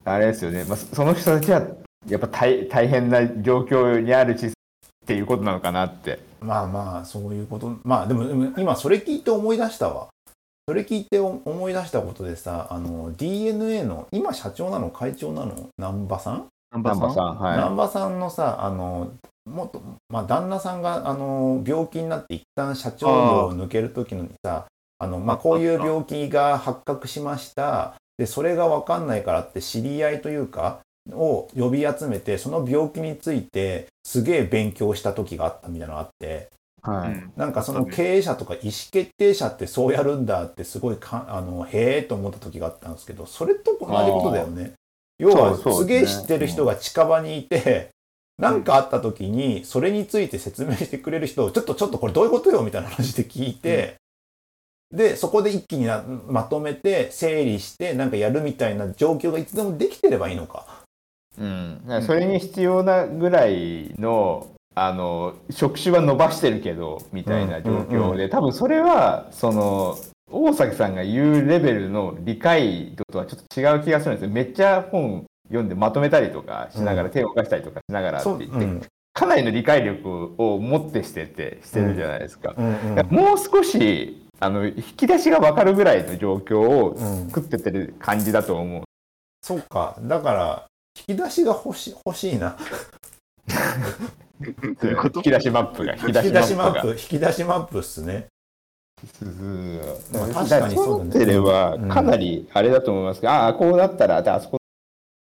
あれですよね、まあ、その人たちはやっぱ 大, 大変な状況にあるしっていうことなのかなって。まあまあそういうこと。まあで も, でも今それ聞いて思い出したわ。それ聞いて思い出したことでさ、あの ディーエヌエー の今社長なの会長なの難波さん難波さん、はい、難波さんのさ、あの元、まあ、旦那さんがあの病気になって一旦社長業を抜けるときにさ、あの、まあ、こういう病気が発覚しましたで、それが分かんないからって知り合いというかを呼び集めて、その病気についてすげえ勉強した時があったみたいなのがあって、はい、なんかその経営者とか意思決定者ってそうやるんだってすごいかあのへえと思った時があったんですけど、それと同じことだよね。要はすげえ知ってる人が近場にいて、何かあった時にそれについて説明してくれる人をちょっとちょっとこれどういうことよみたいな話で聞いて、でそこで一気にまとめて整理してなんかやるみたいな状況がいつでもできてればいいのか。うん、それに必要なぐらいのあの職種は伸ばしてるけどみたいな状況で、うんうんうん、多分それはその大崎さんが言うレベルの理解度とはちょっと違う気がするんですよ。めっちゃ本読んでまとめたりとかしながら、うん、手を動かしたりとかしながらって言って、うん、かなりの理解力を持ってしててしてるじゃないですか、うんうんうん、もう少しあの引き出しが分かるぐらいの状況を作っててる感じだと思う、うん、そうか、だから引き出しが欲し、欲しいなということ引き出しマップが引き出しマップ引き出しマップっすね。まあ、確かにそうだね。それはかなりあれだと思いますけど、うん、ああこうなったらであそこ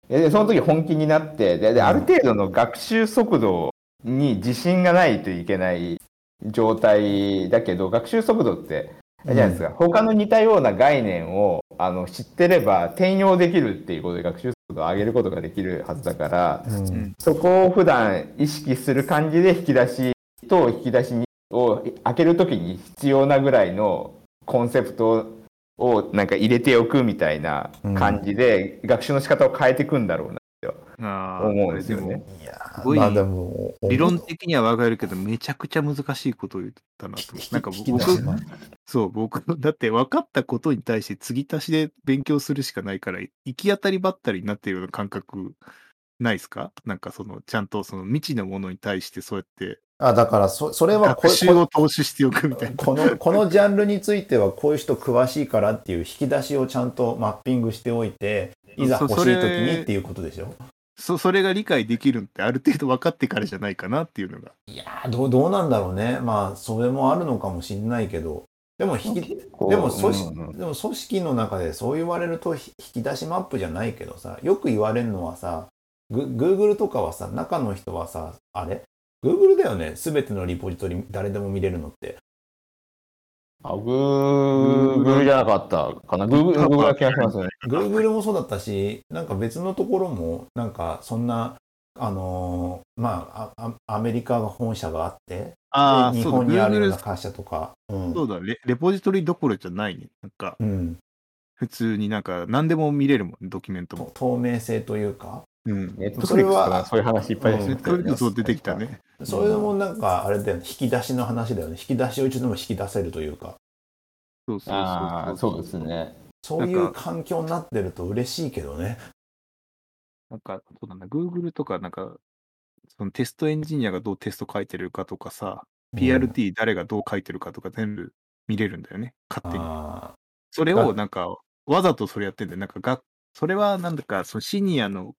でその時本気になってでである程度の学習速度に自信がないといけない状態だけど、学習速度ってじゃないですか、うん、他の似たような概念をあの知ってれば転用できるっていうことで学習速度を上げることができるはずだから、うん、そこを普段意識する感じで引き出しと引き出しを開けるときに必要なぐらいのコンセプトをなんか入れておくみたいな感じで学習の仕方を変えていくんだろうなって思うんですよね。いやすごい、まあ、でも理論的には分かるけどめちゃくちゃ難しいことを言ったなと。なんか僕そう僕だって分かったことに対して継ぎ足しで勉強するしかないから行き当たりばったりになっているような感覚ないですか？なんかそのちゃんとその未知のものに対してそうやってあだから そ, それはこれを投資しておくみたいなこのこのジャンルについてはこういう人詳しいからっていう引き出しをちゃんとマッピングしておいていざ欲しい時にっていうことでしょ。 そ, そ, それが理解できるってある程度分かってからじゃないかなっていうのがいや ど, どうなんだろうね。まあそれもあるのかもしれないけどで も, 引きでも組織、うんうん、でも組織の中でそう言われると引き出しマップじゃないけどさ、よく言われるのはさ Google とかはさ中の人はさあれGoogle だよね。すべてのリポジトリ誰でも見れるのって。あ、Google じゃなかったかな。Google が気がしますね。Google もそうだったし、なんか別のところもなんかそんなあのー、まあアメリカが本社があって、あ日本にあるような会社とか、うん、そうだ レ, レポジトリどころじゃないね。なんか、うん、普通になんか何でも見れるもん、ドキュメントも。透明性というか。うん、ネットフリックスとかそういう話いっぱいですね。それこそ出てきたね。それもなんかあれだよね、引き出しの話だよね。引き出しを一度も引き出せるというか。そうそうそう。ああ、そうですね。そういう環境になってると嬉しいけどね。なんかそうだな、Google とかなんかそのテストエンジニアがどうテスト書いてるかとかさ、うん、ピーアールティー 誰がどう書いてるかとか全部見れるんだよね、勝手に。あそれをなんかわざとそれやってんだよ。なんかがそれはなんだかそのシニアの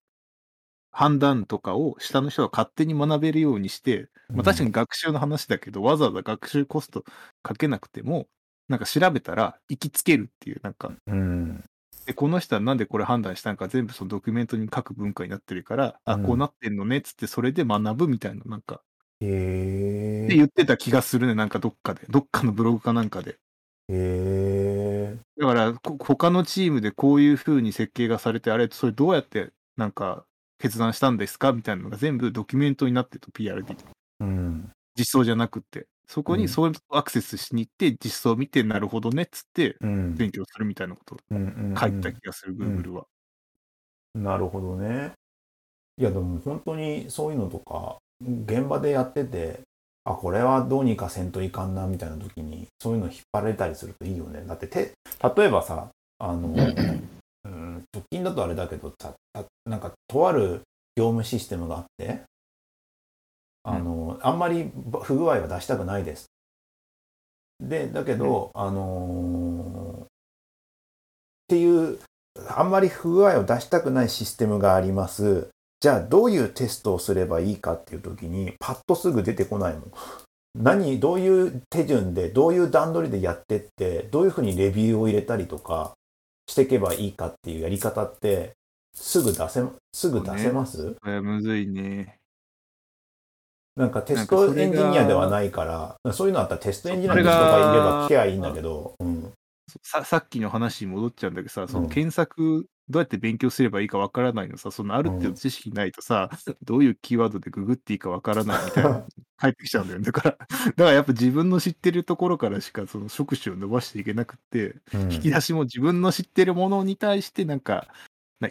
判断とかを下の人が勝手に学べるようにして、まあ、確かに学習の話だけど、うん、わざわざ学習コストかけなくてもなんか調べたら行きつけるっていうなんか、うん、でこの人はなんでこれ判断したのか全部そのドキュメントに書く文化になってるから、うん、あこうなってんのねっつってそれで学ぶみたいななんかへーって言ってた気がするね。なんかどっかでどっかのブログかなんかでへーだから他のチームでこういう風に設計がされてあれそれどうやってなんか決断したんですかみたいなのが全部ドキュメントになってると ピーアールディー、うん、実装じゃなくてそこにそういうアクセスしに行って実装を見てなるほどねっつって勉強するみたいなことを書いた気がする、うんうんうん、Google は、うん、なるほどね。いやでも本当にそういうのとか現場でやっててあこれはどうにかせんといかんなみたいな時にそういうの引っ張られたりするといいよね。だってて例えばさあのうん、直近だとあれだけどたたなんかとある業務システムがあってあの、うん、あんまり不具合は出したくないですでだけど、うん、あのー、っていうあんまり不具合を出したくないシステムがあります。じゃあどういうテストをすればいいかっていう時にパッとすぐ出てこないもん。何どういう手順でどういう段取りでやってってどういうふうにレビューを入れたりとかしていけばいいかっていうやり方ってすぐ出せすぐ出せます？これむずいね。なんかテストエンジニアではないから、そういうのあったらテストエンジニアの人がいれば聞けばいいんだけど、うん、さ、さっきの話に戻っちゃうんだけどさ、その検索どうやって勉強すればいいかわからないのさ、そのある程度知識ないとさ、うん、どういうキーワードでググっていいかわからないみたいな入ってきちゃうんだよね。だからだからやっぱ自分の知ってるところからしかその触手を伸ばしていけなくって、うん、引き出しも自分の知ってるものに対してなんか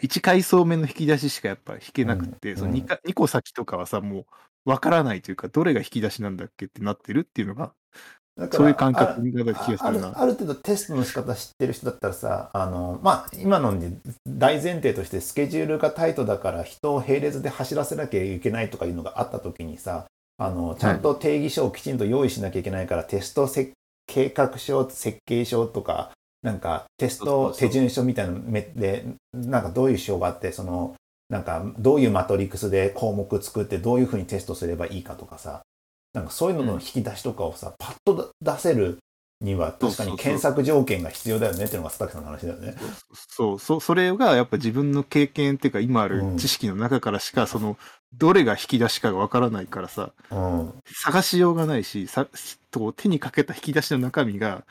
いち階層目の引き出ししかやっぱ引けなくって、うん、その に, かにこ先とかはさもうわからないというかどれが引き出しなんだっけってなってるっていうのがそういう感覚になる気がするな。あ, あ, あ, ある程度テストの仕方知ってる人だったらさ、あのまあ今のに大前提としてスケジュールがタイトだから人を並列で走らせなきゃいけないとかいうのがあった時にさ、あのちゃんと定義書をきちんと用意しなきゃいけないから、はい、テスト設計画書、設計書とか、なんかテスト手順書みたいなので、なんかどういう章があって、そのなんかどういうマトリックスで項目作ってどういうふうにテストすればいいかとかさ、なんかそういうのの引き出しとかをさ、うん、パッと出せるには確かに検索条件が必要だよねっていうのがスタッフさんの話だよね。そうそう、それがやっぱ自分の経験っていうか今ある知識の中からしかそのどれが引き出しかがわからないからさ、うん、探しようがないし、さと手にかけた引き出しの中身が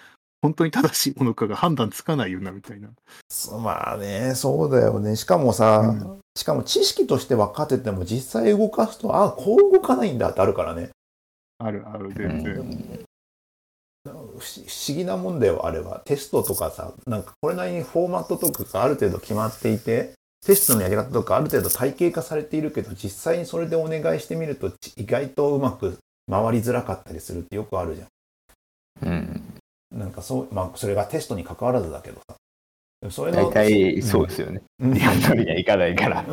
本当に正しいものかが判断つかないよなみたいな。まあね、そうだよね。しかもさ、うん、しかも知識として分かってても実際動かすと、あ、こう動かないんだってあるからね。あるある、全然。うん不思議なもんだよ、あれは。テストとかさ、なんかこれなりにフォーマットとかがある程度決まっていて、テストのやり方とかある程度体系化されているけど、実際にそれでお願いしてみると意外とうまく回りづらかったりするってよくあるじゃん。うん。なんかそう、まあそれがテストに関わらずだけどさ。それの大体そうですよね。リハーサルには行かないから。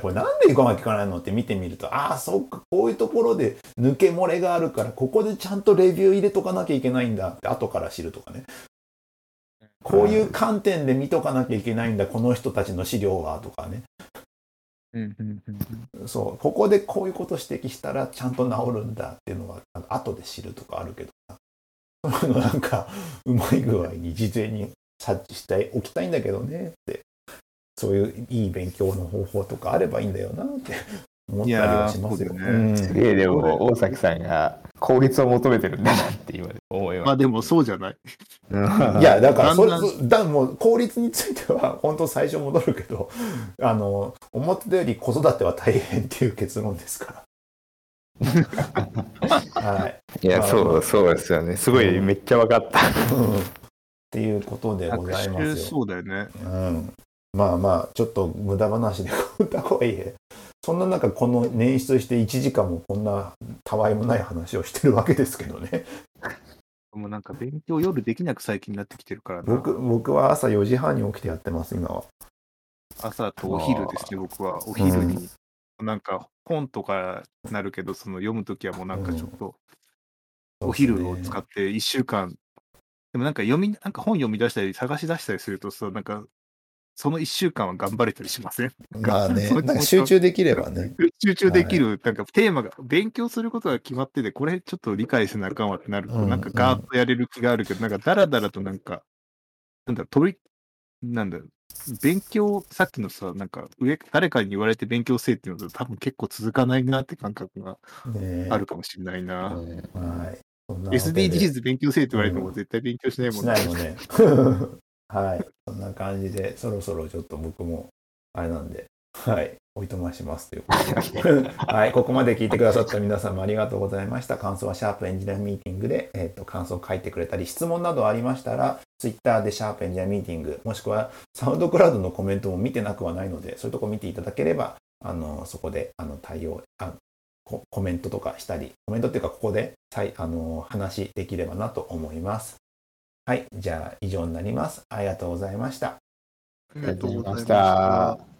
これなんで行かなきゃいけないのって見てみると、ああ、そっか、こういうところで抜け漏れがあるから、ここでちゃんとレビュー入れとかなきゃいけないんだって、後から知るとかね。こういう観点で見とかなきゃいけないんだ、この人たちの資料は、とかね。そう、ここでこういうこと指摘したら、ちゃんと治るんだっていうのは、後で知るとかあるけどさ。そういうのなんか、うまい具合に事前に察知しておきたいんだけどねって、そういういい勉強の方法とかあればいいんだよなって思ったりはしますよね。うん、すげえ、でも大崎さんが効率を求めてるんだなって今思います。まあでもそうじゃない。いやだからそれだもう効率については本当最初戻るけど、あの思ってたより子育ては大変っていう結論ですから。はい。いやそうそうですよね。すごい、うん、めっちゃ分かった。っていうことでございますよ。そうだよね。うん。まあまあちょっと無駄話でこんな声いえ。そんな中この捻出していちじかんもこんなたわいもない話をしてるわけですけどね。もうなんか勉強夜できなく最近になってきてるからな。僕僕は朝よじはんに起きてやってます今は。朝とお昼ですね僕は。お昼に、うん、なんか本とかなるけどその読むときはもうなんかちょっとお昼を使っていっしゅうかん。でもなんか読み、なんか本読み出したり探し出したりするとさ、なんかそのいっしゅうかんは頑張れたりしません？まあね、なんか集中できればね。集中できる、はい、なんかテーマが、勉強することが決まってて、これちょっと理解せなあかんわってなると、うんうん、なんかガーッとやれる気があるけど、なんかダラダラとなんか、なんだ、飛び、なんだ、勉強、さっきのさ、なんか上、誰かに言われて勉強せえっていうのと多分結構続かないなって感覚があるかもしれないな。ねね、はい。エスディージーズ 勉強せえって言われても絶対勉強しないもんね。うん、しないもんね。はい。そんな感じで、そろそろちょっと僕も、あれなんで、はい。おいとましますということで。はい。ここまで聞いてくださった皆様ありがとうございました。感想はシャープエンジニアミーティングで、えっと、感想を書いてくれたり、質問などありましたら、Twitter でシャープエンジニアミーティング、もしくはサウンドクラウドのコメントも見てなくはないので、そういうとこ見ていただければ、あの、そこで、あの、対応、あコメントとかしたり、コメントっていうかここであの話できればなと思います。はい、じゃあ以上になります。ありがとうございました。ありがとうございました。